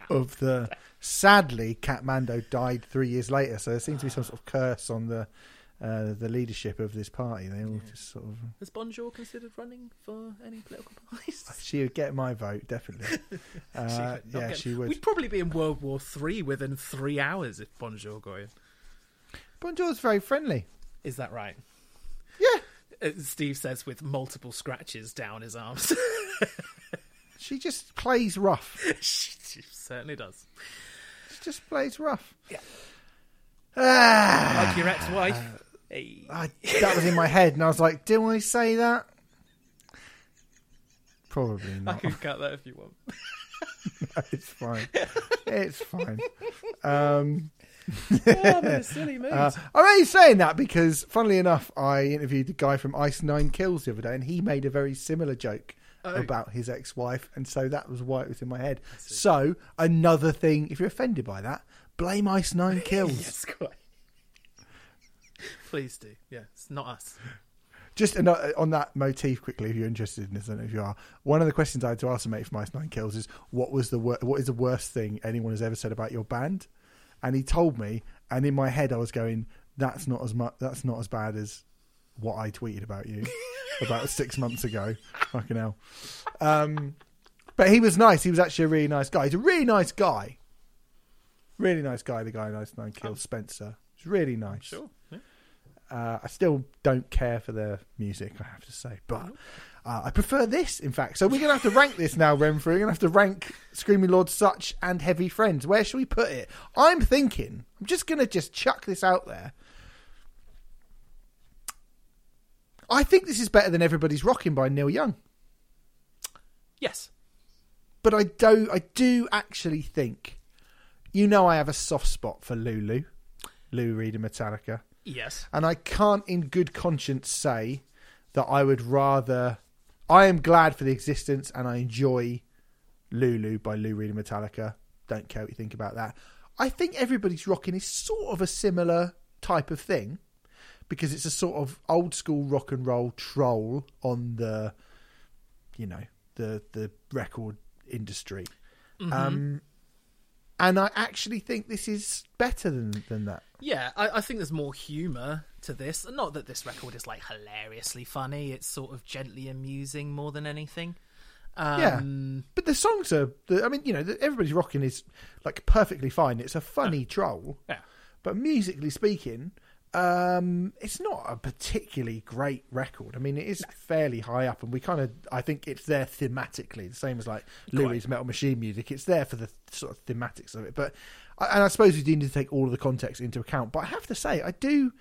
of the... Sadly, Catmando died 3 years later, so there seems to be some sort of curse on the leadership of this party. They all just sort of... Has Bonjour considered running for any political parties? She would get my vote, definitely. She would. We'd probably be in World War III within 3 hours if Bonjour got in. Bonjour's very friendly. Is that right? Yeah. Steve says with multiple scratches down his arms. She just plays rough. She certainly does. She just plays rough. Yeah. Like your ex-wife. Hey. That was in my head, and I was like, do I say that? Probably not. I can cut that if you want. No, it's fine. It's fine. I'm in a silly mood. I'm only saying that because, funnily enough, I interviewed the guy from Ice Nine Kills the other day, and he made a very similar joke about his ex-wife, and so that was why it was in my head. So, another thing, if you're offended by that, blame Ice Nine Kills. Yes, quite. Please do. Yeah, it's not us. Just on that motif quickly, if you're interested in this, I don't know if you are. One of the questions I had to ask a mate from Ice Nine Kills is, what is the worst thing anyone has ever said about your band? And he told me, and in my head I was going, that's not as bad as what I tweeted about you about 6 months ago. Fucking hell. But he was nice. He was actually a really nice guy. He's a really nice guy. Really nice guy, the guy in Ice Nine Kills, Spencer. He's really nice. Sure. Yeah. I still don't care for their music, I have to say, but I prefer this, in fact. So we're going to have to rank this now, Renfrew. We're going to have to rank Screaming Lord Sutch and Heavy Friends. Where should we put it? I'm thinking, I'm just going to chuck this out there. I think this is better than Everybody's Rocking by Neil Young. Yes. But I do actually think, you know, I have a soft spot for Lulu, Lou Reed and Metallica. Yes. And I can't in good conscience say that I would rather... I am glad for the existence and I enjoy Lulu by Lou Reed and Metallica. Don't care what you think about that. I think Everybody's Rocking is sort of a similar type of thing because it's a sort of old school rock and roll troll on the, you know, the record industry. Mm-hmm. And I actually think this is better than that. Yeah, I think there's more humour to this. Not that this record is, like, hilariously funny. It's sort of gently amusing more than anything. Yeah, but the songs are... I mean, you know, Everybody's Rocking is, like, perfectly fine. It's a funny troll. Yeah. But musically speaking, it's not a particularly great record. I mean, it is fairly high up, and we kind of... I think it's there thematically, the same as, like, Lou Reed's Metal Machine music. It's there for the sort of thematics of it. But... And I suppose we do need to take all of the context into account. But I have to say, I do...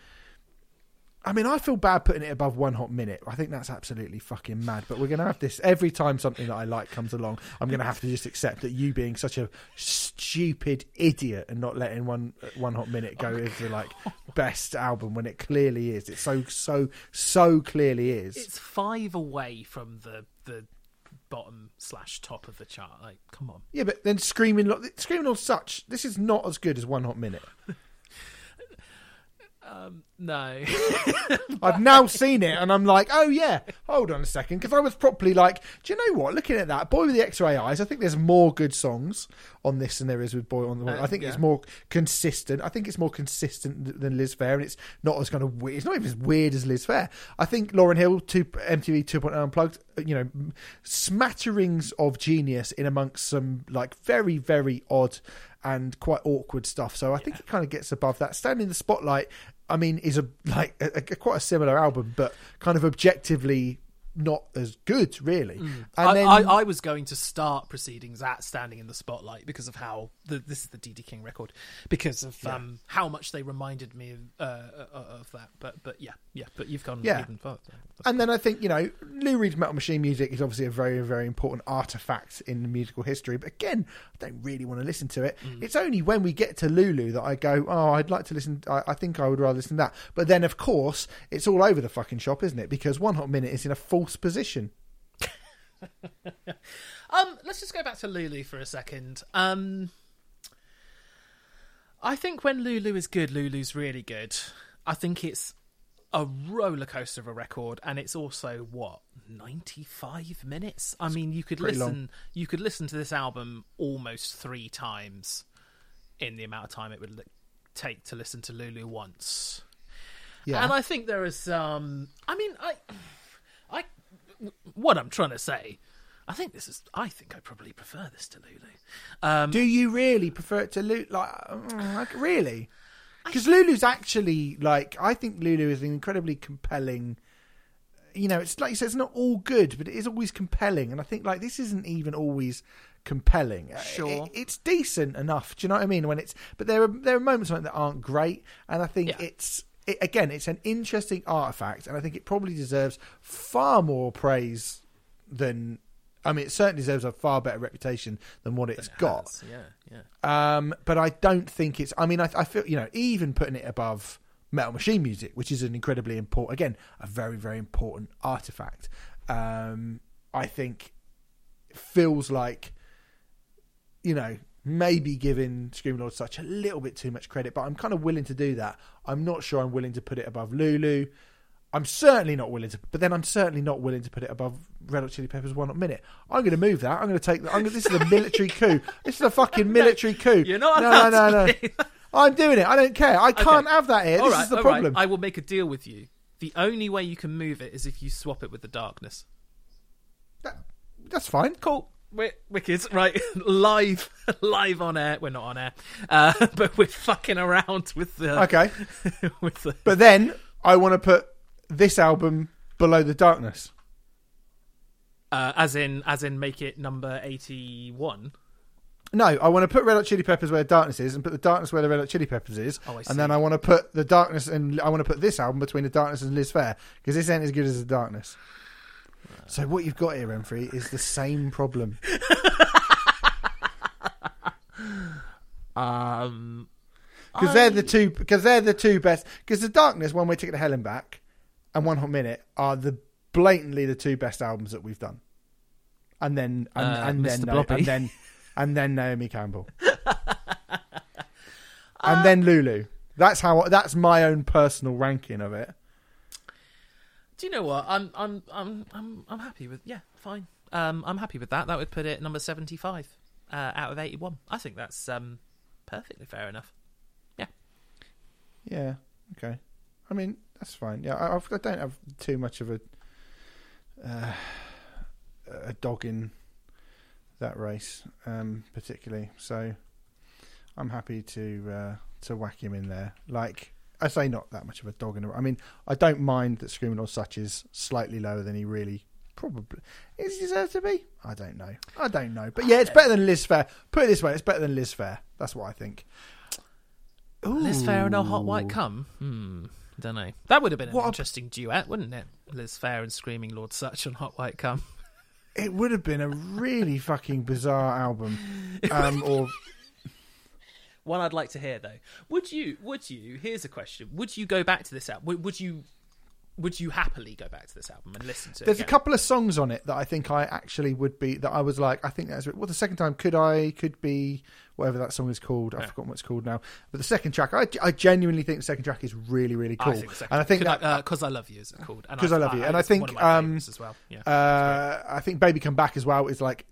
I mean, I feel bad putting it above One Hot Minute. I think that's absolutely fucking mad. But we're going to have this every time something that I like comes along. I'm going to have to just accept that you being such a stupid idiot and not letting One Hot Minute go as the, like, best album when it clearly is. It so clearly is. It's 5 away from the bottom/top of the chart. Like, come on. Yeah, but then Screaming Lord Sutch, this is not as good as One Hot Minute. No. I've now seen it and I'm like, oh yeah, hold on a second, because I was properly like, do you know what, looking at that Boy with the X-Ray Eyes, I think there's more good songs on this than there is with Boy on the Wall. I think it's more consistent. I think it's more consistent than Liz Phair, and it's not as kind of weird. It's not even as weird as Liz Phair. I think Lauryn Hill, MTV 2.0 Unplugged, you know, smatterings of genius in amongst some, like, very, very odd and quite awkward stuff. So I think it kind of gets above that. Stand in the Spotlight, I mean, is a quite a similar album, but kind of objectively not as good, really. Mm. And I was going to start proceedings at Standing in the Spotlight because of how this is the D.D. King record, because of how much they reminded me of that. But you've gone even further. And then I think, you know, Lou Reed's Metal Machine music is obviously a very, very important artifact in musical history. But again, I don't really want to listen to it. Mm. It's only when we get to Lulu that I go, oh, I'd like to listen. I think I would rather listen to that. But then, of course, it's all over the fucking shop, isn't it? Because One Hot Minute is in a false position. Let's just go back to Lulu for a second. I think when Lulu is good, Lulu's really good. I think it's a roller coaster of a record, and it's also 95 minutes. I mean, you could listen to this album almost 3 times in the amount of time it would take to listen to Lulu once. Yeah, and I think there is. What I'm trying to say, I think I probably prefer this to Lulu. Do you really prefer it to Lulu? Like really? Because Lulu's actually, like, I think Lulu is an incredibly compelling. You know, it's like you said, it's not all good, but it is always compelling. And I think, like, this isn't even always compelling. Sure, it's decent enough. Do you know what I mean? When it's, but there are moments that aren't great, and I think it's. Again, it's an interesting artifact, and I think it probably deserves far more praise than... I mean, it certainly deserves a far better reputation than what it's got. Yeah. But I don't think it's... I mean, I feel, you know, even putting it above Metal Machine music, which is an incredibly important... Again, a very, very important artifact. I think it feels like, you know... Maybe giving Screaming Lord Sutch a little bit too much credit, but I'm kind of willing to do that. I'm not sure I'm willing to put it above Lulu. I'm certainly not willing to, but then I'm certainly not willing to put it above Red Hot Chili Peppers One Hot Minute. I'm going to move that. This is a military coup. This is a fucking military coup. You're not allowed to. I'm doing it. I don't care. I can't have that here. All this is the problem. Right. I will make a deal with you. The only way you can move it is if you swap it with The Darkness. That's fine. Cool. We're wicked, right? Live on air. We're not on air, but we're fucking around with the But then I want to put this album below The Darkness, as in make it number 81. No, I want to put Red Hot Chili Peppers where Darkness is and put the Darkness where the Red Hot Chili Peppers is. Oh, I see. And then I want to put the Darkness and I want to put this album between the Darkness and Liz Phair because this ain't as good as the Darkness. So what you've got here, Renfrey, is the same problem. Because they're the two best. Because the Darkness, One Way Ticket to Hell and Back, and One Hot Minute are the blatantly the two best albums that we've done. And then Naomi Campbell, and then Lulu. That's my own personal ranking of it. Do you know what? I'm happy with. Yeah, fine. I'm happy with that. That would put it number 75 out of 81. I think that's perfectly fair enough. Yeah, okay. I mean, that's fine. Yeah, I don't have too much of a dog in that race, particularly. So I'm happy to whack him in there. Like I say, not that much of a dog in the. I mean, I don't mind that Screaming Lord Sutch is slightly lower than he really probably is deserved to be. I don't know. But yeah, it's better than Liz Phair. Put it this way, it's better than Liz Phair. That's what I think. Ooh. Liz Phair and a hot white cum. Don't know. That would have been an interesting duet, wouldn't it? Liz Phair and Screaming Lord Sutch on hot white cum. It would have been a really fucking bizarre album. Or one I'd like to hear though. Would you? Here's a question: would you go back to this album? Would you happily go back to this album and listen to it? There's a couple of songs on it that I think I actually would be, that I was like, I think that's, well, the second time, could be, whatever that song is called. I've forgotten what it's called now. But the second track, I genuinely think the second track is really, really cool. I think Because I Love You is called. Because I Love You. And I think, as well. Yeah. I think Baby Come Back as well is like,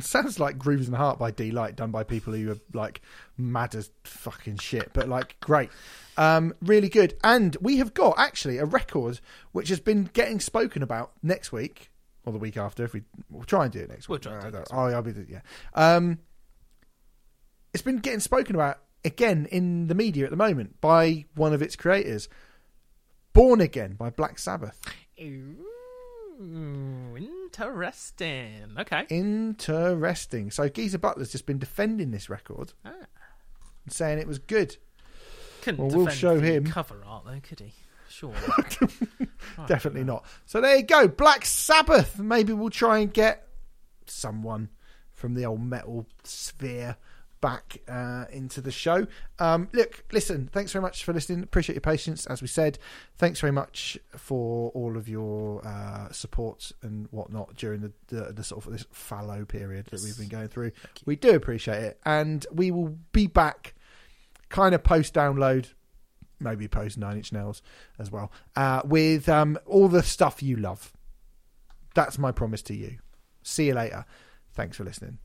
sounds like Grooves in the Heart by D-Light done by people who are like mad as fucking shit, but like great. Really good. And we have got actually a record which has been getting spoken about next week or the week after. If we'll try and do it next week. We'll try and do it next week. I'll be yeah. It's been getting spoken about again in the media at the moment by one of its creators, Born Again by Black Sabbath. Ooh, interesting. Okay. Interesting. So Geezer Butler's just been defending this record and saying it was good. Well, we'll show him cover art though, could he? Sure. Definitely not. So there you go, Black Sabbath. Maybe we'll try and get someone from the old metal sphere back into the show. Listen, thanks very much for listening. Appreciate your patience, as we said. Thanks very much for all of your support and whatnot during the sort of this fallow period that we've been going through. We do appreciate it, and we will be back kind of post-download, maybe post-Nine Inch Nails as well, with all the stuff you love. That's my promise to you. See you later. Thanks for listening.